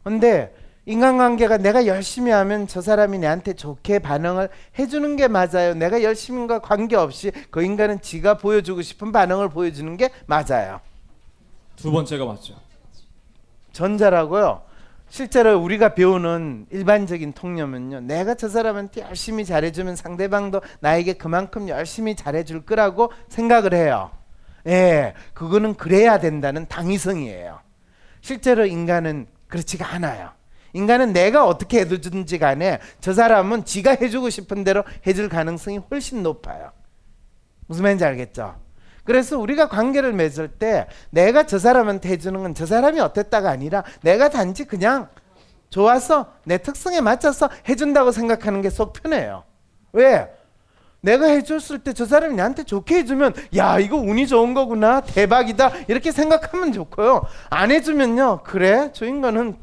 근데 인간관계가 내가 열심히 하면 저 사람이 내한테 좋게 반응을 해주는 게 맞아요. 내가 열심과 관계없이 그 인간은 지가 보여주고 싶은 반응을 보여주는 게 맞아요. 두 번째가 맞죠. 전자라고요. 실제로 우리가 배우는 일반적인 통념은요, 내가 저 사람한테 열심히 잘해주면 상대방도 나에게 그만큼 열심히 잘해줄 거라고 생각을 해요. 예, 그거는 그래야 된다는 당위성이에요. 실제로 인간은 그렇지가 않아요. 인간은 내가 어떻게 해주든지 간에 저 사람은 지가 해주고 싶은 대로 해줄 가능성이 훨씬 높아요. 무슨 말인지 알겠죠? 그래서 우리가 관계를 맺을 때 내가 저 사람한테 해주는 건 저 사람이 어땠다가 아니라, 내가 단지 그냥 좋아서 내 특성에 맞춰서 해준다고 생각하는 게 속 편해요. 왜? 내가 해줬을 때 저 사람이 나한테 좋게 해주면, 야, 이거 운이 좋은 거구나, 대박이다, 이렇게 생각하면 좋고요. 안 해주면요, 그래, 저 인간은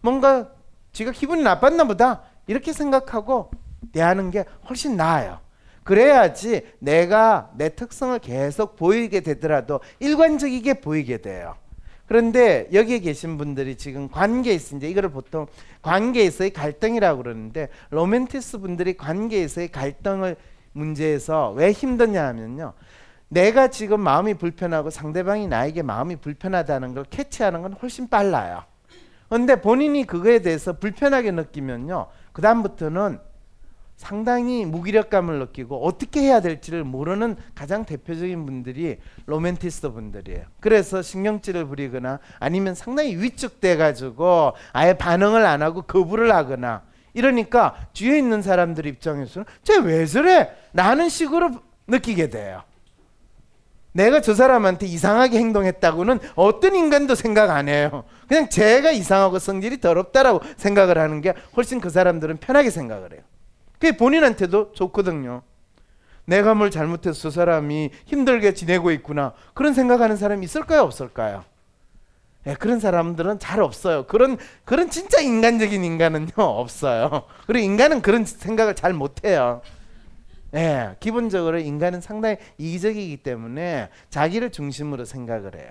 뭔가 지가 기분이 나빴나 보다, 이렇게 생각하고 대하는 게 훨씬 나아요. 그래야지 내가 내 특성을 계속 보이게 되더라도 일관적이게 보이게 돼요. 그런데 여기에 계신 분들이 지금 관계에 있으니, 이거를 보통 관계에서의 갈등이라고 그러는데, 로맨티스트 분들이 관계에서의 갈등을 문제에서 왜 힘드냐 하면요, 내가 지금 마음이 불편하고 상대방이 나에게 마음이 불편하다는 걸 캐치하는 건 훨씬 빨라요. 그런데 본인이 그거에 대해서 불편하게 느끼면요, 그 다음부터는 상당히 무기력감을 느끼고 어떻게 해야 될지를 모르는 가장 대표적인 분들이 로맨티스트 분들이에요. 그래서 신경질을 부리거나, 아니면 상당히 위축돼가지고 아예 반응을 안 하고 거부를 하거나, 이러니까 뒤에 있는 사람들 입장에서는 쟤 왜 저래? 라는 식으로 느끼게 돼요. 내가 저 사람한테 이상하게 행동했다고는 어떤 인간도 생각 안 해요. 그냥 쟤가 이상하고 성질이 더럽다라고 생각을 하는 게 훨씬 그 사람들은 편하게 생각을 해요. 그게 본인한테도 좋거든요. 내가 뭘 잘못해서 저 사람이 힘들게 지내고 있구나, 그런 생각하는 사람이 있을까요, 없을까요? 예, 그런 사람들은 잘 없어요. 그런 진짜 인간적인 인간은요, 없어요. 그리고 인간은 그런 생각을 잘 못해요. 예, 기본적으로 인간은 상당히 이기적이기 때문에 자기를 중심으로 생각을 해요.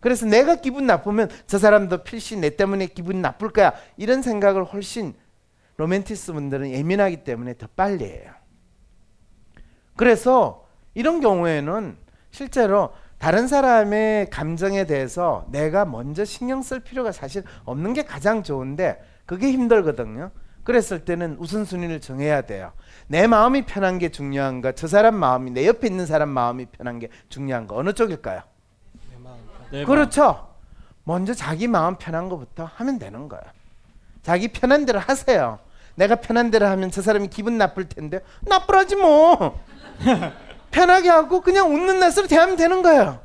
그래서 내가 기분 나쁘면 저 사람도 필시 내 때문에 기분 나쁠 거야, 이런 생각을 훨씬 로맨티스트 분들은 예민하기 때문에 더 빨리 해요. 그래서 이런 경우에는 실제로 다른 사람의 감정에 대해서 내가 먼저 신경 쓸 필요가 사실 없는 게 가장 좋은데, 그게 힘들거든요. 그랬을 때는 우선순위를 정해야 돼요. 내 마음이 편한 게 중요한가, 저 사람 마음이, 내 옆에 있는 사람 마음이 편한 게 중요한가, 어느 쪽일까요? 내 마음. 그렇죠. 먼저 자기 마음 편한 것부터 하면 되는 거예요. 자기 편한 대로 하세요. 내가 편한 대로 하면 저 사람이 기분 나쁠 텐데 나쁘라지 뭐. 편하게 하고 그냥 웃는 낯으로 대하면 되는 거예요.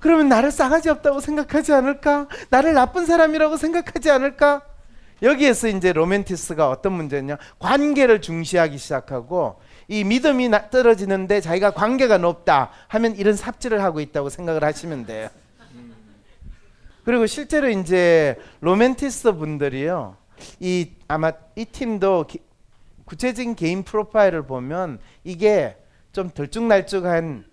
그러면 나를 싸가지 없다고 생각하지 않을까? 나를 나쁜 사람이라고 생각하지 않을까? 여기에서 이제 로맨티스가 어떤 문제냐? 관계를 중시하기 시작하고 이 믿음이 떨어지는데 자기가 관계가 높다 하면 이런 삽질을 하고 있다고 생각을 하시면 돼요. 그리고 실제로 이제 로맨티스트 분들이요, 이 아마 이 팀도 구체적인 개인 프로파일을 보면 이게 좀 들쭉날쭉한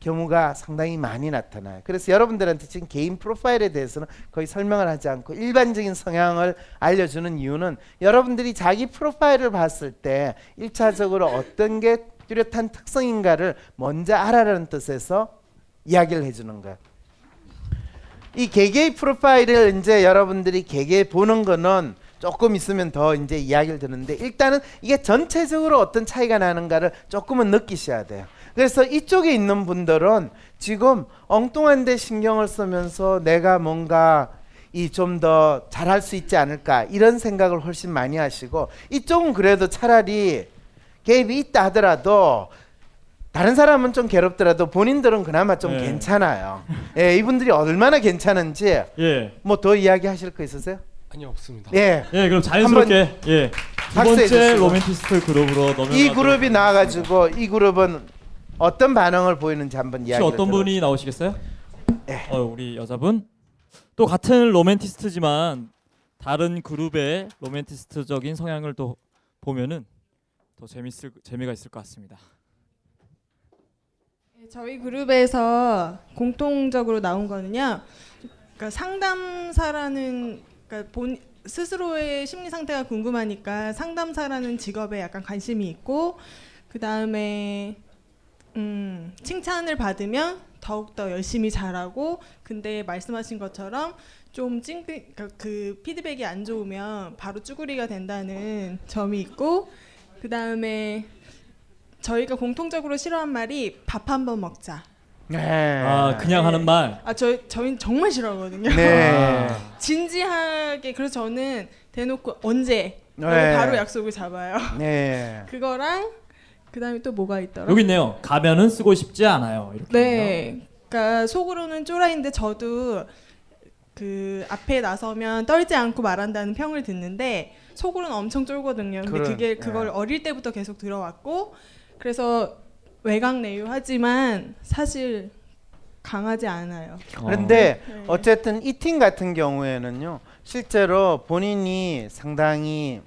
경우가 상당히 많이 나타나요. 그래서 여러분들한테 지금 개인 프로파일에 대해서는 거의 설명을 하지 않고 일반적인 성향을 알려주는 이유는 여러분들이 자기 프로파일을 봤을 때 1차적으로 어떤 게 뚜렷한 특성인가를 먼저 알아라는 뜻에서 이야기를 해주는 거예요. 이 개개의 프로파일을 이제 여러분들이 개개 보는 거는 조금 있으면 더 이제 이야기를 드는데 일단은 이게 전체적으로 어떤 차이가 나는가를 조금은 느끼셔야 돼요. 그래서 이쪽에 있는 분들은 지금 엉뚱한 데 신경을 쓰면서 내가 뭔가 이 좀 더 잘할 수 있지 않을까 이런 생각을 훨씬 많이 하시고, 이쪽은 그래도 차라리 개입이 있다 하더라도 다른 사람은 좀 괴롭더라도 본인들은 그나마 좀 예. 괜찮아요. 예, 이분들이 얼마나 괜찮은지 예. 뭐 더 이야기하실 거 있으세요? 아니요, 없습니다. 예, 예, 그럼 자연스럽게 예. 두 번째 로맨티스트 그룹으로 넘어가도록. 이 그룹이 나와가지고 이 그룹은 어떤 반응을 보이는지 한번 이야기를 들어보세요. 혹시 어떤 분이 나오시겠어요? 예. 우리 여자분? 또 같은 로맨티스트지만 다른 그룹의 로맨티스트적인 성향을 또 보면은 더 재미가 있을 것 같습니다. 저희 그룹에서 공통적으로 나온 거는요, 그러니까 상담사라는, 그러니까 스스로의 심리 상태가 궁금하니까 상담사라는 직업에 약간 관심이 있고, 그 다음에 칭찬을 받으면 더욱더 열심히 잘하고, 근데 말씀하신 것처럼 좀 그 피드백이 안 좋으면 바로 쭈구리가 된다는 점이 있고, 그 다음에 저희가 공통적으로 싫어한 말이 밥 한번 먹자. 네. 아, 그냥 네. 하는 말. 아, 저희는 정말 싫어하거든요. 네. 진지하게. 그래서 저는 대놓고 언제 네. 바로 약속을 잡아요. 네. 그거랑 그다음에 또 뭐가 있더라? 여기 있네요. 가면은 쓰고 싶지 않아요. 이렇게. 네. 그러니까 속으로는 쫄아인데 저도 그 앞에 나서면 떨지 않고 말한다는 평을 듣는데 속으로는 엄청 쫄거든요. 근데 그걸 네. 어릴 때부터 계속 들어왔고, 그래서 외강 내유하지만 사실 강하지 않아요. 그런데 네. 어쨌든 이 팀 같은 경우에는요, 실제로 본인이 상당히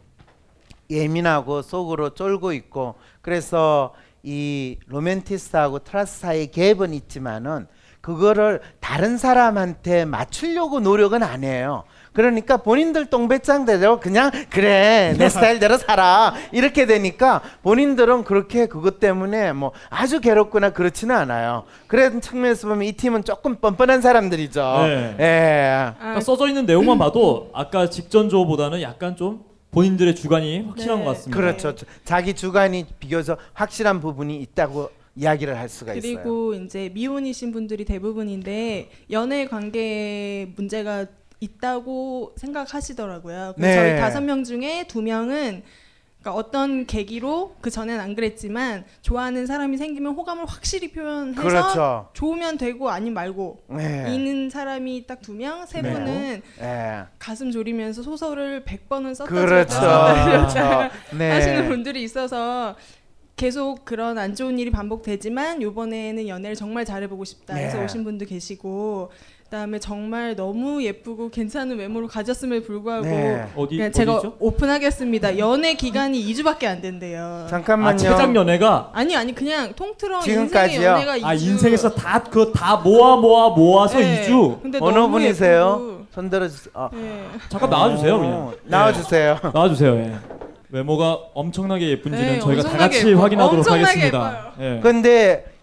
예민하고 속으로 쫄고 있고, 그래서 이 로맨티스트하고 트러스트 사이의 갭은 있지만은 그거를 다른 사람한테 맞추려고 노력은 안 해요. 그러니까 본인들 똥배짱대로 그냥 그래 내 스타일대로 살아 이렇게 되니까 본인들은 그렇게 그것 때문에 뭐 아주 괴롭거나 그렇지는 않아요. 그런 측면에서 보면 이 팀은 조금 뻔뻔한 사람들이죠. 네. 예. 그러니까 써져 있는 내용만 봐도 아까 직전 조보다는 약간 좀 본인들의 주관이 확실한 네. 것 같습니다. 그렇죠. 자기 주관이 비교적 확실한 부분이 있다고 이야기를 할 수가 있어요. 그리고 이제 미혼이신 분들이 대부분인데 연애 관계에 문제가 있다고 생각하시더라고요. 네. 저희 5명 중에 2명은 그러니까 어떤 계기로, 그 전엔 안 그랬지만 좋아하는 사람이 생기면 호감을 확실히 표현해서 그렇죠. 좋으면 되고 아니면 말고 네. 있는 사람이 딱 2명, 3분은 네. 가슴 졸이면서 소설을 100번은 썼다 그렇죠. 썼다 네. 하시는 분들이 있어서 계속 그런 안 좋은 일이 반복되지만 이번에는 연애를 정말 잘해보고 싶다 해서 네. 오신 분도 계시고, 그다음에 정말 너무 예쁘고 괜찮은 외모를 가졌음에 불구하고 네. 제가 어디죠? 오픈하겠습니다. 연애 기간이 2주밖에 안 된대요. 잠깐만요. 아, 최장 연애가? 아니 그냥 통틀어 지금까지요? 인생의 연애가 2주. 아, 인생에서 다 모아서 네. 2주? 근데 어느 분이세요? 손 들어주세요. 아. 네. 잠깐 나와주세요. 그냥. 나와주세요. 네. 나와주세요. 네. 외모가 엄청나게 예쁜지는 네, 저희가 다 같이 확인하도록 하겠습니다. 그런데 네.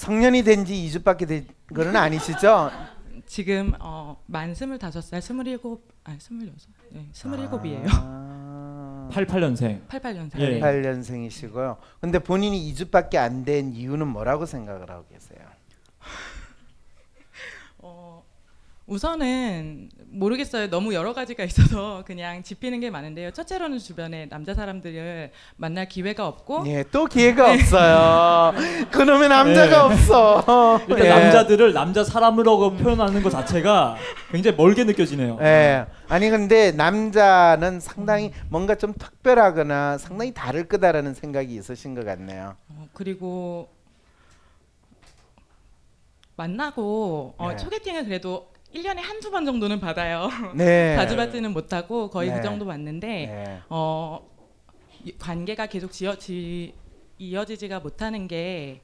성년이 된 지 2주밖에 된 건 아니시죠? 지금 만 25살, 27이에요. 아... 88년생. 88년생. 예. 88년생이시고요. 근데 본인이 2주밖에 안 된 이유는 뭐라고 생각을 하고 계세요? 우선은 모르겠어요. 너무 여러 가지가 있어서 그냥 짚이는 게 많은데요. 첫째로는 주변에 남자 사람들을 만날 기회가 없고, 예, 또 기회가 없어요. 그놈의 남자가 없어. 일단 예. 남자들을 남자 사람으로 표현하는 것 자체가 굉장히 멀게 느껴지네요. 예. 아니 근데 남자는 상당히 뭔가 좀 특별하거나 상당히 다를 거다라는 생각이 있으신 것 같네요. 그리고 만나고 예. 소개팅을 그래도 1년에 한두 번 정도는 받아요. 네. 자주 받지는 못하고 거의 네. 그 정도 받는데 네. 관계가 계속 이어지지가 못하는 게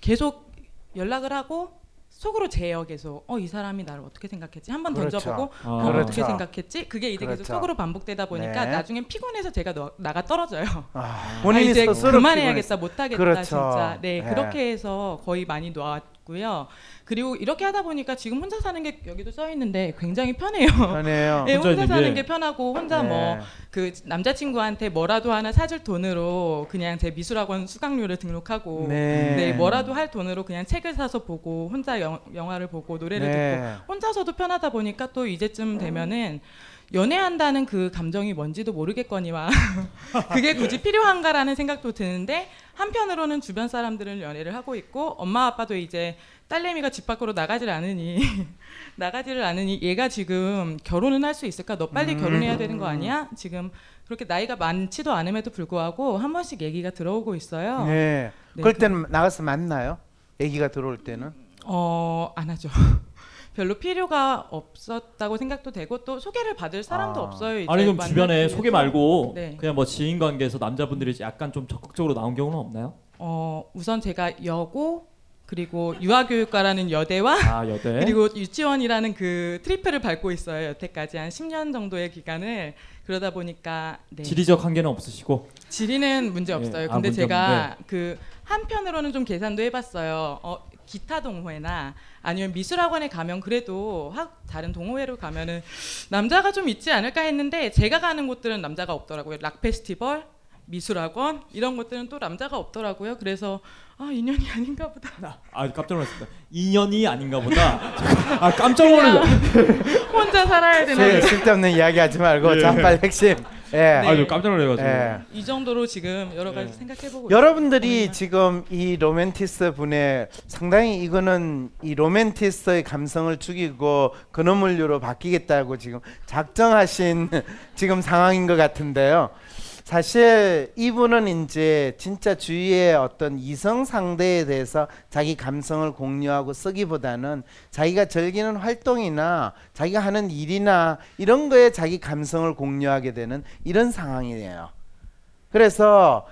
계속 연락을 하고 속으로 재요. 계속 이 사람이 나를 어떻게 생각했지? 한번 그렇죠. 던져보고 그렇죠. 어떻게 생각했지? 그게 이제 그렇죠. 계속 속으로 반복되다 보니까 네. 나중엔 피곤해서 제가 나가 떨어져요. 본인이 이제 그만해야겠다, 못하겠다 그렇죠. 진짜. 네, 네, 그렇게 해서 거의 많이 놓았고요. 그리고 이렇게 하다 보니까 지금 혼자 사는 게 여기도 써 있는데 굉장히 편해요. 편해요. 네, 혼자 사는 게 편하고 혼자 네. 뭐 그 남자친구한테 뭐라도 하나 사줄 돈으로 그냥 제 미술학원 수강료를 등록하고 네. 네, 뭐라도 할 돈으로 그냥 책을 사서 보고 혼자 영화를 보고 노래를 네. 듣고 혼자서도 편하다 보니까 또 이제쯤 되면은 연애한다는 그 감정이 뭔지도 모르겠거니와 그게 굳이 필요한가라는 생각도 드는데, 한편으로는 주변 사람들은 연애를 하고 있고 엄마 아빠도 이제 딸내미가 집 밖으로 나가지를 않으니 얘가 지금 결혼은 할 수 있을까? 너 빨리 결혼해야 되는 거 아니야? 지금 그렇게 나이가 많지도 않음에도 불구하고 한 번씩 얘기가 들어오고 있어요. 네. 네. 그럴 때는 나가서 만나요? 얘기가 들어올 때는? 안 하죠. 별로 필요가 없었다고 생각도 되고 또 소개를 받을 사람도 없어요. 이제 아니 그럼 주변에 소개 말고 네. 그냥 뭐 지인 관계에서 남자분들이 약간 좀 적극적으로 나온 경우는 없나요? 우선 제가 여고 그리고 유아교육과라는 여대와 여대. 그리고 유치원이라는 그 트리플을 밟고 있어요. 여태까지 한 10년 정도의 기간을. 그러다 보니까 네. 지리적 한계는 없으시고? 지리는 문제 없어요. 예. 근데 문제 제가 없는데. 그 한편으로는 좀 계산도 해봤어요. 기타 동호회나 아니면 미술학원에 가면 그래도 다른 동호회로 가면은 남자가 좀 있지 않을까 했는데 제가 가는 곳들은 남자가 없더라고요. 락 페스티벌, 미술학원 이런 곳들은 또 남자가 없더라고요. 그래서 인연이 아닌가 보다. 깜짝 놀랐습니다. 인연이 아닌가 보다. 깜짝 놀랐어요. 혼자 살아야 되나. 쓸데없는 이야기 하지 말고 예. 잠깐 핵심. 예. 네. 깜짝 놀라가지고. 예. 이 정도로 지금 여러 가지 예. 생각해보고. 여러분들이 있어요. 지금 이 로맨티스트 분의 상당히 이거는 이 로맨티스트의 감성을 죽이고 근어물류로 바뀌겠다고 지금 작정하신 지금 상황인 것 같은데요. 사실 이분은 이제 진짜 주위의 어떤 이성 상대에 대해서 자기 감성을 공유하고 쓰기보다는 자기가 즐기는 활동이나 자기가 하는 일이나 이런 거에 자기 감성을 공유하게 되는 이런 상황이에요. 그래서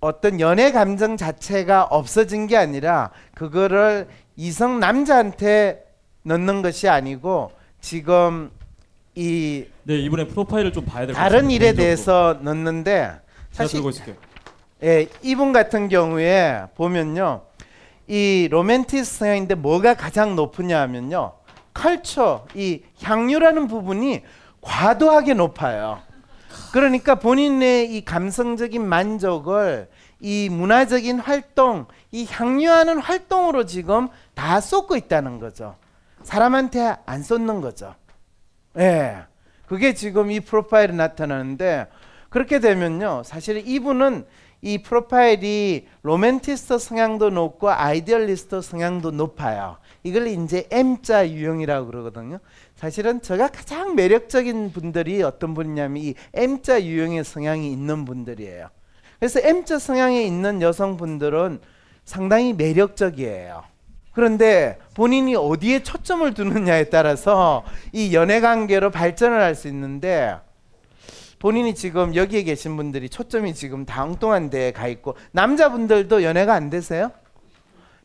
어떤 연애 감정 자체가 없어진 게 아니라 그거를 이성 남자한테 넣는 것이 아니고 지금 네, 이분의 프로파일을 좀 봐야 될 것 같아요. 다른 일에 대해서 넣는데 사실 예, 이분 같은 경우에 보면요. 이 로맨티스트인데 뭐가 가장 높으냐 하면요. 컬처, 이 향유라는 부분이 과도하게 높아요. 그러니까 본인의 이 감성적인 만족을 이 문화적인 활동, 이 향유하는 활동으로 지금 다 쏟고 있다는 거죠. 사람한테 안 쏟는 거죠. 예, 그게 지금 이 프로파일에 나타나는데, 그렇게 되면요 사실 이분은 이 프로파일이 로맨티스트 성향도 높고 아이디얼리스트 성향도 높아요. 이걸 이제 M자 유형이라고 그러거든요. 사실은 제가 가장 매력적인 분들이 어떤 분이냐면 이 M자 유형의 성향이 있는 분들이에요. 그래서 M자 성향이 있는 여성분들은 상당히 매력적이에요. 그런데 본인이 어디에 초점을 두느냐에 따라서 이 연애관계로 발전을 할 수 있는데, 본인이 지금 여기에 계신 분들이 초점이 지금 다 엉뚱한 데에 가 있고, 남자분들도 연애가 안 되세요?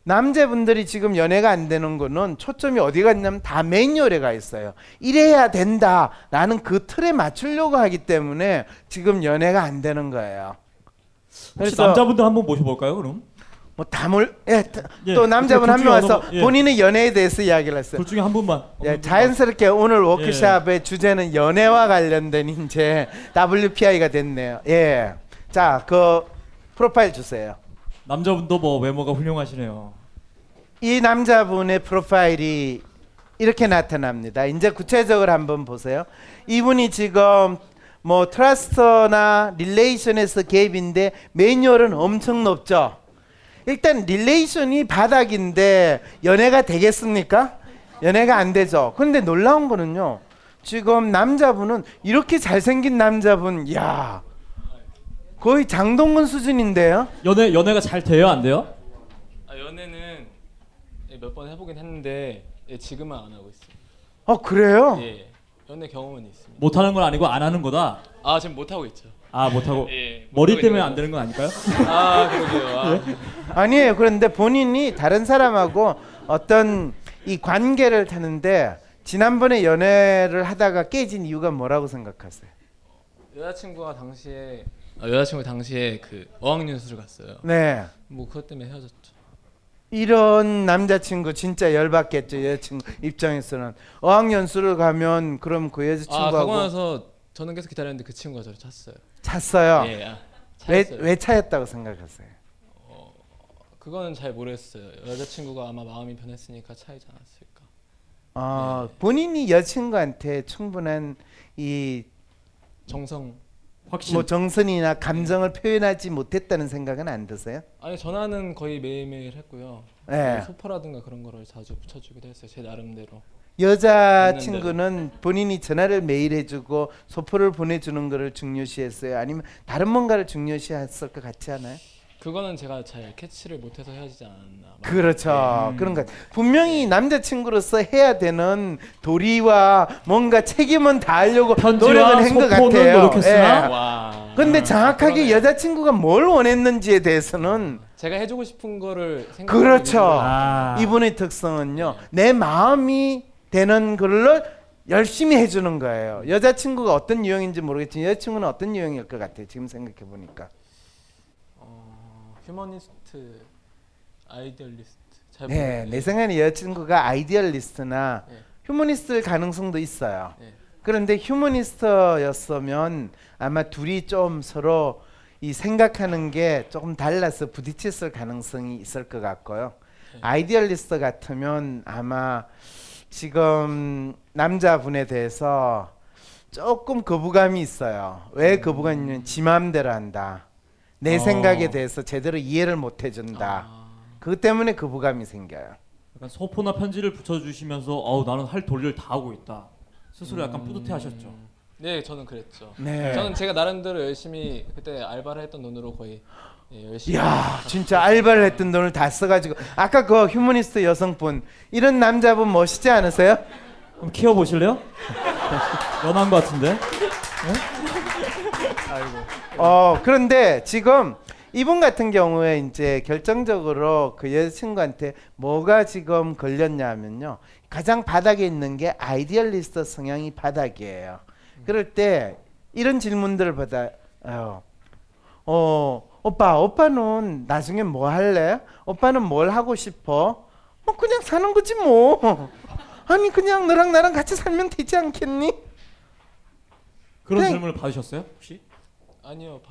남자분들이 지금 연애가 안 되는 거는 초점이 어디 갔냐면 다 매뉴얼에 가 있어요. 이래야 된다라는 그 틀에 맞추려고 하기 때문에 지금 연애가 안 되는 거예요. 혹시 남자분들 한번 모셔볼까요 그럼? 또 남자분 한 명 와서 본인의 연애에 대해서 이야기를 했어요. 둘 중에 한 분만. 예, 자연스럽게 오늘 워크숍의 주제는 연애와 관련된 이제 WPI가 됐네요. 예, 자, 그 프로파일 주세요. 남자분도 뭐 외모가 훌륭하시네요. 이 남자분의 프로파일이 이렇게 나타납니다. 이제 구체적으로 한번 보세요. 이분이 지금 뭐 트러스트나 릴레이션에서 갭인데 매뉴얼은 엄청 높죠. 일단 릴레이션이 바닥인데 연애가 되겠습니까? 연애가 안 되죠. 그런데 놀라운 거는요, 지금 남자분은 이렇게 잘생긴 남자분, 야 거의 장동건 수준인데요. 연애가 잘 돼요, 안 돼요? 아, 연애는 몇 번 해보긴 했는데 지금은 안 하고 있어요. 아 그래요? 예, 연애 경험은 있습니다. 못 하는 건 아니고 안 하는 거다. 아 지금 못 하고 있죠. 아 못 하고. 예, 머리 때문에 안 되는 건 아닐까요? 아 그러게요. 아. 예? 아니에요. 그런데 본인이 다른 사람하고 어떤 이 관계를 타는데 지난번에 연애를 하다가 깨진 이유가 뭐라고 생각하세요? 여자친구가 당시에 그 어학연수를 갔어요. 네. 뭐 그것 때문에 헤어졌죠. 이런 남자친구 진짜 열받겠죠. 여자친구 입장에서는 어학연수를 가면 그럼 그 여자친구하고. 아 가고 나서 저는 계속 기다렸는데 그 친구가 저를 찼어요. 찼어요? 예. 아, 왜 차였다고 생각하세요? 그거는 잘 모르겠어요. 여자친구가 아마 마음이 변했으니까 차이지 않았을까. 아 네. 본인이 여자친구한테 충분한 이 정성, 확신, 뭐 정선이나 감정을 표현하지 못했다는 생각은 안 드세요? 아니 전화는 거의 매일매일 했고요. 네. 소포라든가 그런 거를 자주 붙여주기도 했어요. 제 나름대로. 여자친구는 본인이 전화를 매일 해주고 소포를 보내주는 거를 중요시했어요? 아니면 다른 뭔가를 중요시했을 것 같지 않아요? 그거는 제가 잘 캐치를 못해서 헤어지지 않았나. 그렇죠. 그런 것 분명히 남자친구로서 해야 되는 도리와 뭔가 책임은 다하려고 노력을 한 것 같아요. 예. 근데 정확하게 그러네. 여자친구가 뭘 원했는지에 대해서는 제가 해주고 싶은 거를 생각하는. 그렇죠. 이분의 특성은요, 내 마음이 되는 걸로 열심히 해주는 거예요. 여자친구가 어떤 유형인지 모르겠지만 여자친구는 어떤 유형일 것 같아요, 지금 생각해보니까? 휴머니스트, 아이디얼리스트. 네, 내 생각에는 여자친구가 아이디얼리스트나 네. 휴머니스트일 가능성도 있어요. 네. 그런데 휴머니스트였으면 아마 둘이 좀 서로 이 생각하는 게 조금 달라서 부딪혔을 가능성이 있을 것 같고요. 네. 아이디얼리스트 같으면 아마 지금 남자분에 대해서 조금 거부감이 있어요. 왜 거부감이 있냐면 지 마음대로 한다. 내 생각에 대해서 제대로 이해를 못 해준다. 그것 때문에 거부감이 생겨요. 약간 소포나 편지를 붙여주시면서 어우 나는 할 도리를 다 하고 있다. 스스로 약간 뿌듯해하셨죠? 네, 저는 그랬죠. 네. 저는 제가 나름대로 열심히 그때 알바를 했던 돈으로 거의 열심히. 야, 진짜 알바를 했던 돈을 다 써가지고. 아까 그 휴머니스트 여성분, 이런 남자분 멋있지 않으세요? 그럼 키워 보실래요? 연한 것 같은데. 그런데 지금 이분 같은 경우에 이제 결정적으로 그 여자친구한테 뭐가 지금 걸렸냐면요, 가장 바닥에 있는 게 아이디얼리스트 성향이 바닥이에요. 그럴 때 이런 질문들을 받아요. 오빠는 나중에 뭐 할래? 오빠는 뭘 하고 싶어? 뭐 그냥 사는 거지 뭐. 아니 그냥 너랑 나랑 같이 살면 되지 않겠니? 그런 질문을 받으셨어요 혹시? 아니요,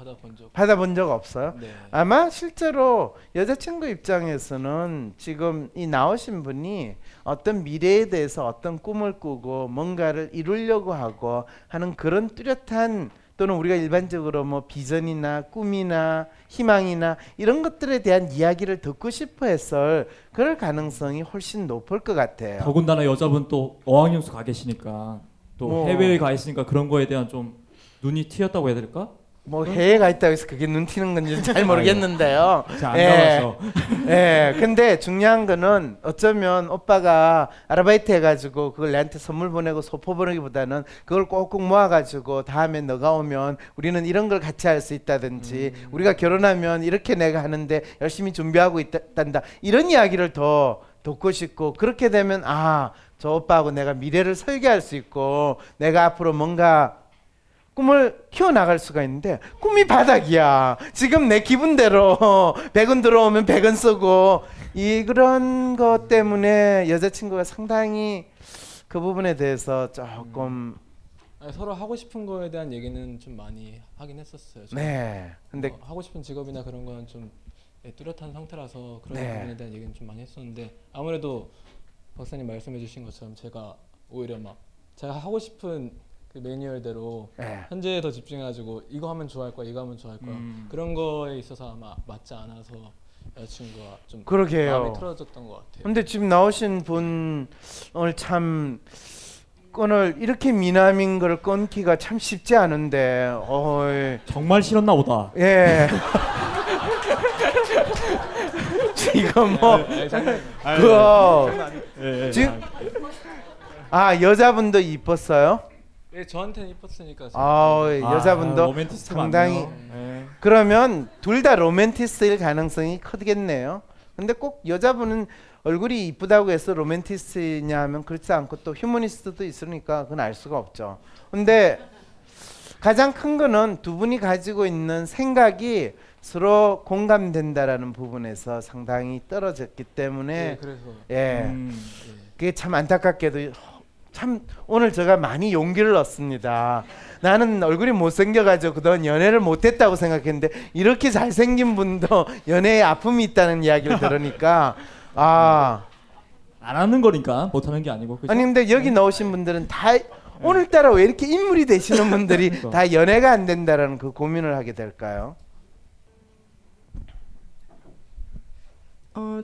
받아본 적 없어요. 네. 아마 실제로 여자친구 입장에서는 지금 이 나오신 분이 어떤 미래에 대해서 어떤 꿈을 꾸고 뭔가를 이루려고 하고 하는 그런 뚜렷한, 또는 우리가 일반적으로 뭐 비전이나 꿈이나 희망이나 이런 것들에 대한 이야기를 듣고 싶어 했을 그럴 가능성이 훨씬 높을 것 같아요. 더군다나 여자분 또 어학연수 가 계시니까, 또 해외에 가 있으니까 그런 거에 대한 좀 눈이 튀었다고 해야 될까? 뭐 해외에 가 있다고 해서 그게 눈 튀는 건지 잘 모르겠는데요. 안 가봤어. 예. 근데 중요한 거는 어쩌면 오빠가 아르바이트 해가지고 그걸 내한테 선물 보내고 소포 보내기보다는 그걸 꼭꼭 모아가지고 다음에 너가 오면 우리는 이런 걸 같이 할 수 있다든지 우리가 결혼하면 이렇게 내가 하는데 열심히 준비하고 있단다, 이런 이야기를 더 돕고 싶고, 그렇게 되면 아, 저 오빠하고 내가 미래를 설계할 수 있고 내가 앞으로 뭔가 꿈을 키워나갈 수가 있는데 꿈이 바닥이야. 지금 내 기분대로 100원 들어오면 100원 쓰고, 이런 것 때문에 여자친구가 상당히 그 부분에 대해서 조금 아니, 서로 하고 싶은 거에 대한 얘기는 좀 많이 하긴 했었어요. 네. 근데 하고 싶은 직업이나 그런 거는 좀 뚜렷한 상태라서 그런 부분에 대한 얘기는 좀 많이 했었는데, 아무래도 박사님 말씀해주신 것처럼 제가 오히려 막 제가 하고 싶은 그 매뉴얼대로 네. 현재에 더 집중해가지고 이거 하면 좋아할 거야, 이거 하면 좋아할 거야 그런 거에 있어서 아마 맞지 않아서 여자친구가 좀 그러게요. 마음이 틀어졌던 것 같아요. 근데 지금 나오신 분을 참 끈을 이렇게 미남인 걸 끊기가 참 쉽지 않은데 어이. 정말 싫었나 보다. 예. 지금 뭐 그 지금 아 여자분도 이뻤어요? 네, 저한테는 이뻤으니까. 아, 여자분도 상당히. 네. 그러면 둘 다 로맨티스트일 가능성이 크겠네요. 근데 꼭 여자분은 얼굴이 이쁘다고 해서 로맨티스트냐 하면 그렇지 않고 또 휴머니스트도 있으니까 그건 알 수가 없죠. 근데 가장 큰 거는 두 분이 가지고 있는 생각이 서로 공감된다라는 부분에서 상당히 떨어졌기 때문에. 네, 그래서. 예. 그게 참 안타깝게도. 참 오늘 제가 많이 용기를 얻습니다. 나는 얼굴이 못생겨가지고 그동안 연애를 못했다고 생각했는데 이렇게 잘생긴 분도 연애에 아픔이 있다는 이야기를 들으니까 아 안 하는 거니까 못하는 게 아니고 그죠? 아니 근데 여기 넣으신 분들은 다 오늘따라 왜 이렇게 인물이 되시는 분들이 다 연애가 안 된다라는 그 고민을 하게 될까요?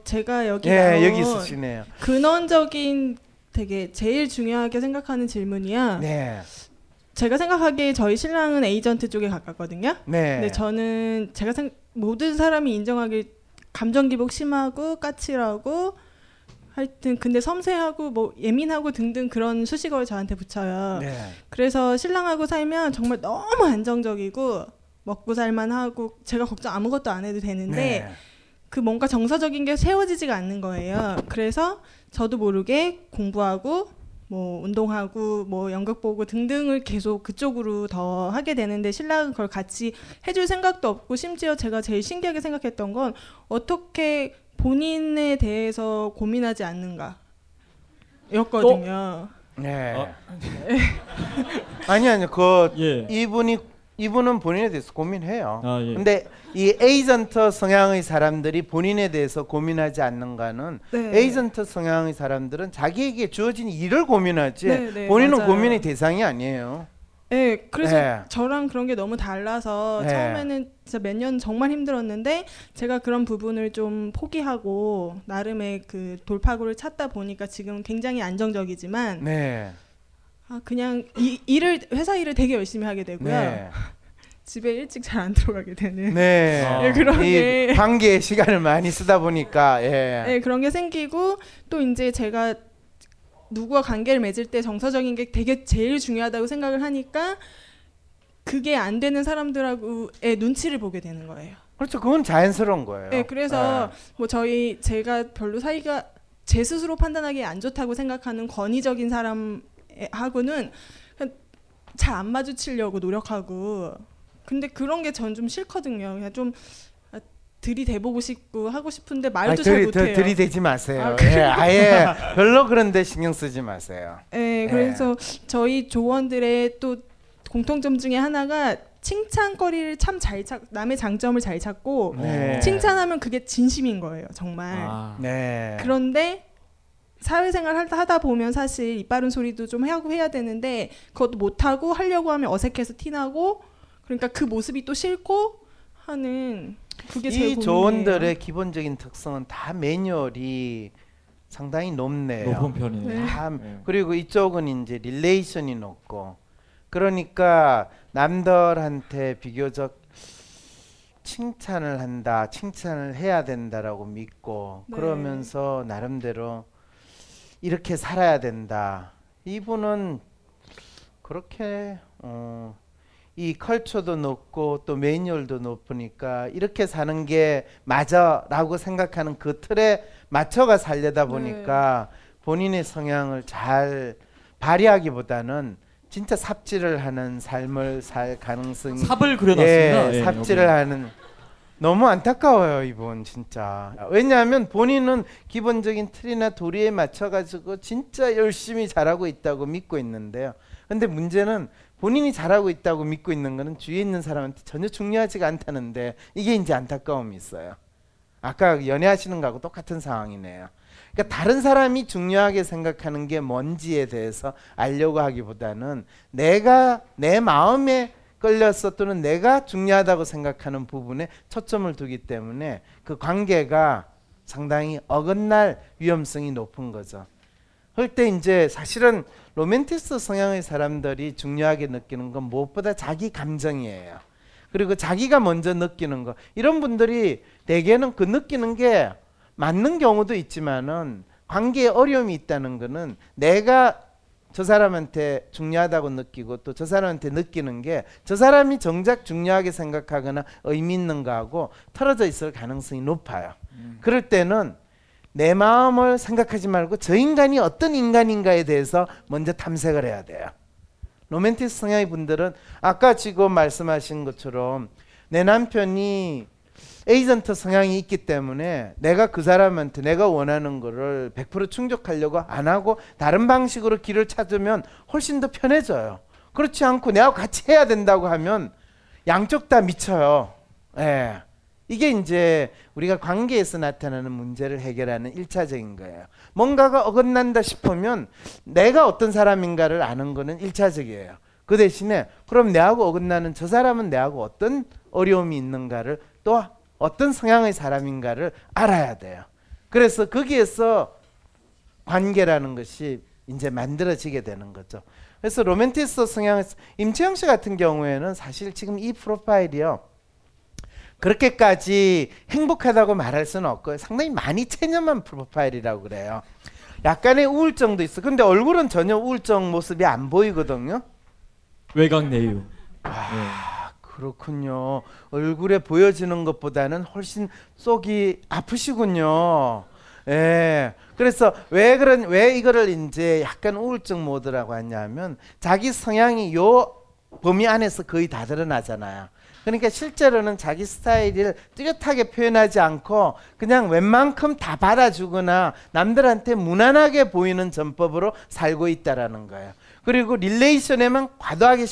제가 여기 예, 여기 있으시네요. 근원적인 되게 제일 중요하게 생각하는 질문이야. 네. 제가 생각하기에 저희 신랑은 에이전트 쪽에 가깝거든요. 네. 근데 저는 제가 모든 사람이 인정하기 감정 기복 심하고 까칠하고 하여튼 근데 섬세하고 뭐 예민하고 등등 그런 수식어를 저한테 붙여요. 네. 그래서 신랑하고 살면 정말 너무 안정적이고 먹고 살만 하고 제가 걱정 아무것도 안 해도 되는데 네. 그 뭔가 정서적인 게 세워지지가 않는 거예요. 그래서 저도 모르게 공부하고 뭐 운동하고 뭐 연극 보고 등등을 계속 그쪽으로 더 하게 되는데 신랑은 그걸 같이 해줄 생각도 없고 심지어 제가 제일 신기하게 생각했던 건 어떻게 본인에 대해서 고민하지 않는가 였거든요. 네. 아니 그 예. 이분은 본인에 대해서 고민해요. 아, 예. 근데 이 에이전트 성향의 사람들이 본인에 대해서 고민하지 않는가는 네. 에이전트 성향의 사람들은 자기에게 주어진 일을 고민하지 네, 네, 본인은 맞아요. 고민의 대상이 아니에요. 네, 그래서 네. 저랑 그런 게 너무 달라서 네. 처음에는 진짜 몇 년 정말 힘들었는데 제가 그런 부분을 좀 포기하고 나름의 그 돌파구를 찾다 보니까 지금 굉장히 안정적이지만 네. 아 그냥 회사 일을 되게 열심히 하게 되고요. 네. 집에 일찍 잘 안 들어가게 되는. 네. 예, 그런 게 관계에 시간을 많이 쓰다 보니까. 예. 네, 그런 게 생기고 또 이제 제가 누구와 관계를 맺을 때 정서적인 게 되게 제일 중요하다고 생각을 하니까 그게 안 되는 사람들하고의 눈치를 보게 되는 거예요. 그렇죠. 그건 자연스러운 거예요. 네, 그래서 예. 뭐 제가 별로 사이가 제 스스로 판단하기에 안 좋다고 생각하는 권위적인 사람. 하고는 잘 안 마주치려고 노력하고 근데 그런 게 전 좀 싫거든요. 그냥 좀 들이대보고 싶고 하고 싶은데 말도 잘 못해요. 들이대지 마세요. 예, 아예 별로 그런데 신경 쓰지 마세요. 예, 그래서 저희 조원들의 또 공통점 중에 하나가 칭찬거리를 참 잘 찾고 남의 장점을 잘 찾고 네. 칭찬하면 그게 진심인 거예요. 정말. 아. 네. 그런데 사회생활 하다 보면 사실 입 바른 소리도 좀 하고 해야 되는데 그것도 못하고 하려고 하면 어색해서 티나고 그러니까 그 모습이 또 싫고 하는 그게 제일 고민이에요. 이 조언들의 기본적인 특성은 다 매뉴얼이 상당히 높네요. 높은 편이네요. 네. 네. 그리고 이쪽은 이제 릴레이션이 높고 그러니까 남들한테 비교적 칭찬을 한다, 칭찬을 해야 된다라고 믿고 네. 그러면서 나름대로 이렇게 살아야 된다. 이분은 그렇게 이 컬처도 높고 또 매뉴얼도 높으니까 이렇게 사는 게 맞아라고 생각하는 그 틀에 맞춰가 살려다 보니까 네. 본인의 성향을 잘 발휘하기보다는 진짜 삽질을 하는 삶을 살 가능성이 삽을 그려놨습니다. 예, 삽질을 여기. 하는 너무 안타까워요 이분 진짜. 왜냐하면 본인은 기본적인 틀이나 도리에 맞춰가지고 진짜 열심히 잘하고 있다고 믿고 있는데요. 근데 문제는 본인이 잘하고 있다고 믿고 있는 거는 주위에 있는 사람한테 전혀 중요하지가 않다는데 이게 이제 안타까움이 있어요. 아까 연애하시는 거하고 똑같은 상황이네요. 그러니까 다른 사람이 중요하게 생각하는 게 뭔지에 대해서 알려고 하기보다는 내가 내 마음에 끌려서 또는 내가 중요하다고 생각하는 부분에 초점을 두기 때문에 그 관계가 상당히 어긋날 위험성이 높은 거죠. 그럴 때 이제 사실은 로맨티스트 성향의 사람들이 중요하게 느끼는 건 무엇보다 자기 감정이에요. 그리고 자기가 먼저 느끼는 거. 이런 분들이 대개는 그 느끼는 게 맞는 경우도 있지만은 관계에 어려움이 있다는 거는 내가 저 사람한테 중요하다고 느끼고 또 저 사람한테 느끼는 게 저 사람이 정작 중요하게 생각하거나 의미 있는 거하고 틀어져 있을 가능성이 높아요. 그럴 때는 내 마음을 생각하지 말고 저 인간이 어떤 인간인가에 대해서 먼저 탐색을 해야 돼요. 로맨티스트 성향의 분들은 아까 지금 말씀하신 것처럼 내 남편이 에이전트 성향이 있기 때문에 내가 그 사람한테 내가 원하는 거를 100% 충족하려고 안 하고 다른 방식으로 길을 찾으면 훨씬 더 편해져요. 그렇지 않고 내하고 같이 해야 된다고 하면 양쪽 다 미쳐요. 예. 이게 이제 우리가 관계에서 나타나는 문제를 해결하는 1차적인 거예요. 뭔가가 어긋난다 싶으면 내가 어떤 사람인가를 아는 거는 1차적이에요. 그 대신에 그럼 내하고 어긋나는 저 사람은 내하고 어떤 어려움이 있는가를 또 어떤 성향의 사람인가를 알아야 돼요. 그래서 거기에서 관계라는 것이 이제 만들어지게 되는 거죠. 그래서 로맨티스트 성향 임채영 씨 같은 경우에는 사실 지금 이 프로파일이요. 그렇게까지 행복하다고 말할 수는 없고요. 상당히 많이 체념한 프로파일이라고 그래요. 약간의 우울증도 있어. 근데 얼굴은 전혀 우울증 모습이 안 보이거든요. 외곽 내유. 아, 그렇군요. 얼굴에 보여지는 것보다는 훨씬 속이 아프시군요. 예. 그래서 왜 이거를 이제 약간 우울증 모드라고 하냐면 자기 성향이 요 범위 안에서 거의 다 드러나잖아요. 그러니까 실제로는 자기 스타일을 뚜렷하게 표현하지 않고 그냥 웬만큼 다 받아주거나 남들한테 무난하게 보이는 전법으로 살고 있다라는 거예요. 그리고 릴레이션에만 과도하게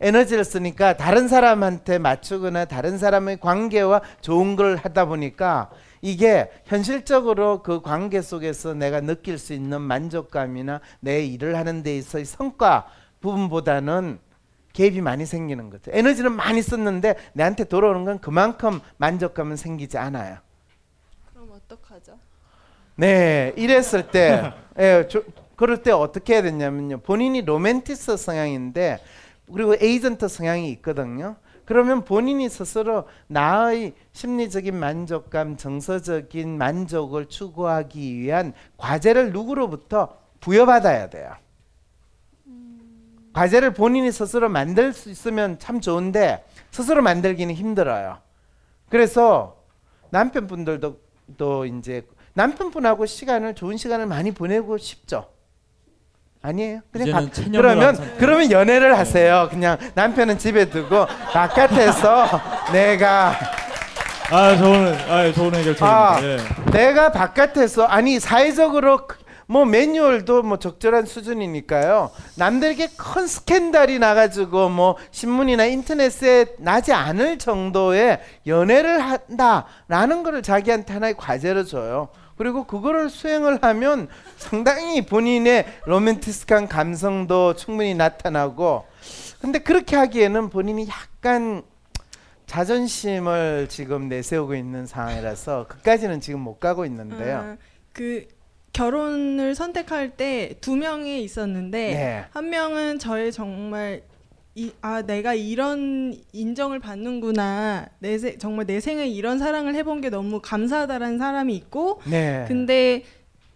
에너지를 쓰니까 다른 사람한테 맞추거나 다른 사람의 관계와 좋은 걸 하다 보니까 이게 현실적으로 그 관계 속에서 내가 느낄 수 있는 만족감이나 내 일을 하는 데 있어서의 성과 부분보다는 개입이 많이 생기는 거죠. 에너지는 많이 썼는데 내한테 돌아오는 건 그만큼 만족감은 생기지 않아요. 그럼 어떡하죠? 네, 이랬을 때 예, 그럴 때 어떻게 해야 되냐면요. 본인이 로맨티스트 성향인데 그리고 에이전트 성향이 있거든요. 그러면 본인이 스스로 나의 심리적인 만족감, 정서적인 만족을 추구하기 위한 과제를 누구로부터 부여받아야 돼요. 과제를 본인이 스스로 만들 수 있으면 참 좋은데 스스로 만들기는 힘들어요. 그래서 남편분들도 또 이제 남편분하고 시간을 좋은 시간을 많이 보내고 싶죠. 아니에요. 그냥 그러면 연애를 하세요. 그냥 남편은 집에 두고 바깥에서 내가 좋은 해결책입니다. 예. 내가 바깥에서 사회적으로 뭐 매뉴얼도 뭐 적절한 수준이니까요. 남들에게 큰 스캔들이 나가지고 뭐 신문이나 인터넷에 나지 않을 정도의 연애를 한다라는 거를 자기한테 하나의 과제로 줘요. 그리고 그거를 수행을 하면 상당히 본인의 로맨티스트한 감성도 충분히 나타나고 근데 그렇게 하기에는 본인이 약간 자존심을 지금 내세우고 있는 상황이라서 그까지는 지금 못 가고 있는데요. 결혼을 선택할 때 2명이 있었는데 네. 1명은 저의 정말 내가 이런 인정을 받는구나 정말 내 생에 이런 사랑을 해본 게 너무 감사하다라는 사람이 있고 네. 근데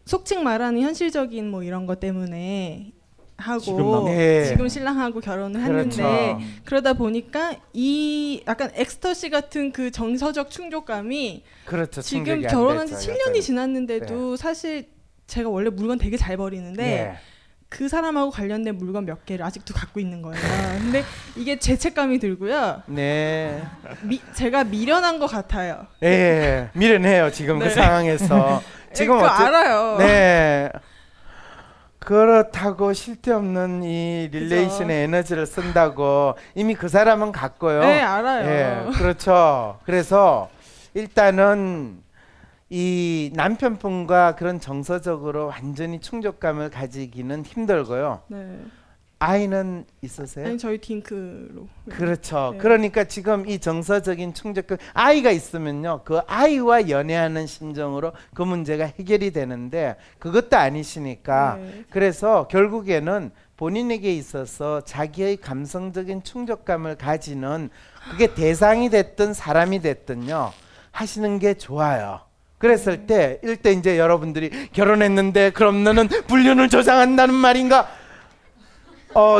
속칭 말하는 현실적인 뭐 이런 것 때문에 하고 지금 신랑하고 결혼을 했는데 그러다 보니까 이 약간 엑스터시 같은 그 정서적 충족감이 지금 결혼한 지 7년이 지났는데도 사실 제가 원래 물건 되게 잘 버리는데 네. 그 사람하고 관련된 물건 몇 개를 아직도 갖고 있는 거예요. 근데 이게 죄책감이 들고요. 네. 제가 미련한 것 같아요. 네. 미련해요. 지금 네. 그 상황에서. 지금 그거 알아요. 네. 그렇다고 실데없는 이 릴레이션에 에너지를 쓴다고 이미 그 사람은 갔고요. 네. 알아요. 네. 그렇죠. 그래서 일단은 이 남편분과 그런 정서적으로 완전히 충족감을 가지기는 힘들고요. 네. 아이는 있으세요? 아니, 저희 딩크로. 그렇죠. 네. 그러니까 지금 이 정서적인 충족감, 아이가 있으면요, 그 아이와 연애하는 심정으로 그 문제가 해결이 되는데 그것도 아니시니까. 네. 그래서 결국에는 본인에게 있어서 자기의 감성적인 충족감을 가지는, 그게 대상이 됐든 사람이 됐든요, 하시는 게 좋아요. 그랬을 때 일단 이제 여러분들이 결혼했는데 그럼 너는 불륜을 조장한다는 말인가?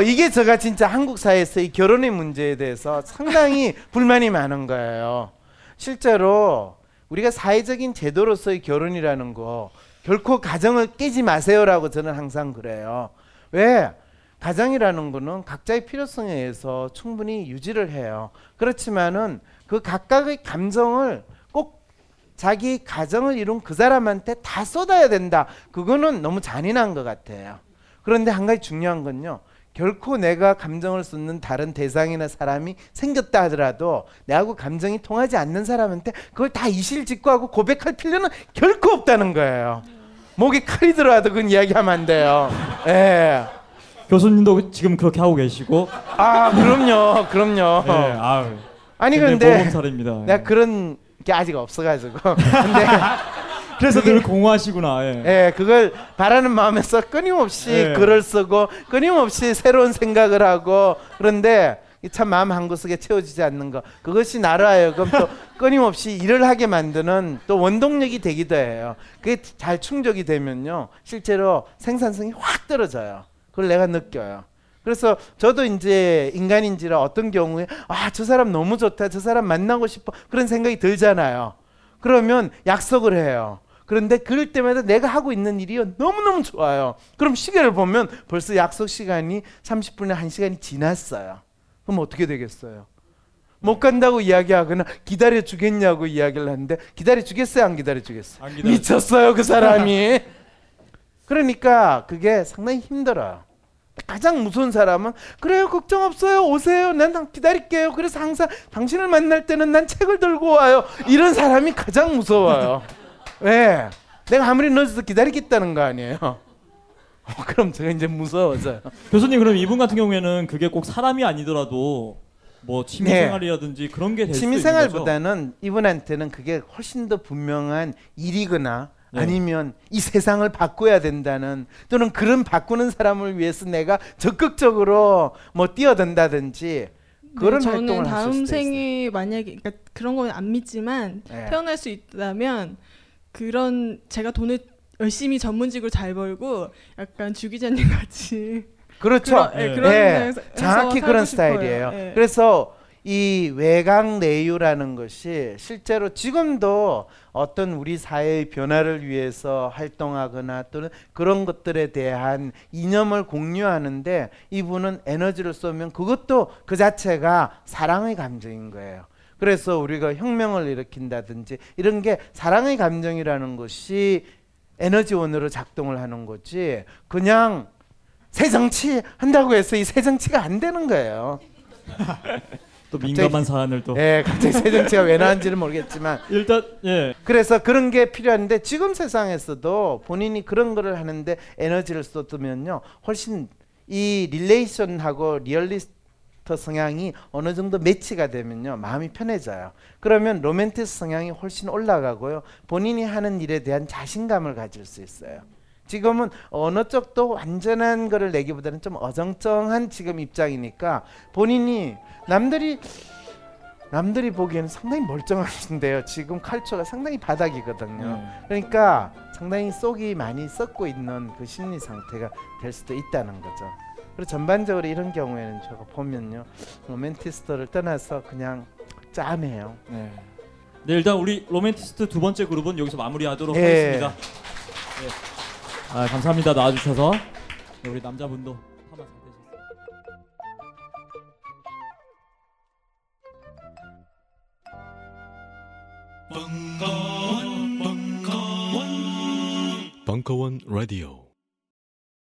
이게 제가 진짜 한국 사회에서 이 결혼의 문제에 대해서 상당히 불만이 많은 거예요. 실제로 우리가 사회적인 제도로서의 결혼이라는 거 결코 가정을 깨지 마세요라고 저는 항상 그래요. 왜? 가정이라는 거는 각자의 필요성에 의해서 충분히 유지를 해요. 그렇지만은 그 각각의 감정을 자기 가정을 이룬 그 사람한테 다 쏟아야 된다. 그거는 너무 잔인한 것 같아요. 그런데 한 가지 중요한 건요, 결코 내가 감정을 쏟는 다른 대상이나 사람이 생겼다 하더라도 내하고 감정이 통하지 않는 사람한테 그걸 다 이실직고하고 고백할 필요는 결코 없다는 거예요. 목에 칼이 들어와도 그건 이야기하면 안 돼요. 예. 교수님도 지금 그렇게 하고 계시고. 아, 그럼요. 그럼요. 예, 아니 근데 모범사례입니다. 내가 그런 게 아직 없어가지고. 근데 그래서 늘 공허하시구나. 예. 예, 그걸 바라는 마음에서 끊임없이 예. 글을 쓰고 끊임없이 새로운 생각을 하고, 그런데 참 마음 한구석에 채워지지 않는 거, 그것이 나로 하여금 또 끊임없이 일을 하게 만드는 또 원동력이 되기도 해요. 그게 잘 충족이 되면요, 실제로 생산성이 확 떨어져요. 그걸 내가 느껴요. 그래서 저도 이제 인간인지라 어떤 경우에 아, 저 사람 너무 좋다, 저 사람 만나고 싶어, 그런 생각이 들잖아요. 그러면 약속을 해요. 그런데 그럴 때마다 내가 하고 있는 일이 너무너무 좋아요. 그럼 시계를 보면 벌써 약속 시간이 30분에 1시간이 지났어요. 그럼 어떻게 되겠어요? 못 간다고 이야기하거나 기다려주겠냐고 이야기를 하는데 기다려주겠어요? 안 기다려주겠어요? 미쳤어요, 그 사람이. 그러니까 그게 상당히 힘들어요. 가장 무서운 사람은 그래요, 걱정 없어요, 오세요, 난 기다릴게요, 그래서 항상 당신을 만날 때는 난 책을 들고 와요, 이런 사람이 가장 무서워요. 왜? 내가 아무리 늦어도 기다리겠다는 거 아니에요. 그럼 제가 이제 무서워져요. 교수님, 그럼 이분 같은 경우에는 그게 꼭 사람이 아니더라도 뭐 취미생활이라든지 그런 게 될 수 있는 거죠? 취미생활보다는 이분한테는 그게 훨씬 더 분명한 일이거나, 네, 아니면 이 세상을 바꿔야 된다는, 또는 그런 바꾸는 사람을 위해서 내가 적극적으로 뭐 뛰어든다든지 그런, 네, 활동을 할 수 있어요. 저는 다음 생이 만약에, 그러니까 그런 건 안 믿지만, 네, 태어날 수 있다면 그런, 제가 돈을 열심히 전문직으로 잘 벌고 약간 주 기자님 같이, 그렇죠. 그런, 네, 그런, 네, 정확히 그런 스타일이에요. 네. 그래서 이 외강 내유라는 것이 실제로 지금도 어떤 우리 사회의 변화를 위해서 활동하거나 또는 그런 것들에 대한 이념을 공유하는데, 이분은 에너지를 쏘면 그것도 그 자체가 사랑의 감정인 거예요. 그래서 우리가 혁명을 일으킨다든지 이런 게 사랑의 감정이라는 것이 에너지원으로 작동을 하는 거지, 그냥 새 정치 한다고 해서 이 새 정치가 안 되는 거예요. 또 갑자기, 민감한 사안을 또. 예, 갑자기 새 정치가 왜 나왔는지는 모르겠지만 일단, 예. 그래서 그런 게 필요한데 지금 세상에서도 본인이 그런 거를 하는데 에너지를 쏟으면요, 훨씬 이 릴레이션하고 리얼리스트 성향이 어느 정도 매치가 되면요, 마음이 편해져요. 그러면 로맨티스 성향이 훨씬 올라가고요, 본인이 하는 일에 대한 자신감을 가질 수 있어요. 지금은 어느 쪽도 완전한 거를 내기보다는 좀 어정쩡한 지금 입장이니까 본인이 남들이 보기에는 상당히 멀쩡하신데요, 지금 칼초가 상당히 바닥이거든요. 그러니까 상당히 속이 많이 썩고 있는 그 심리 상태가 될 수도 있다는 거죠. 그리고 전반적으로 이런 경우에는 제가 보면요, 로맨티스트를 떠나서 그냥 짠해요. 네. 네, 일단 우리 로맨티스트 두 번째 그룹은 여기서 마무리하도록, 예, 하겠습니다. 예. 아, 감사합니다, 나와주셔서. 네, 우리 남자분도 파마 잘 되셨어요. 벙커원 라디오.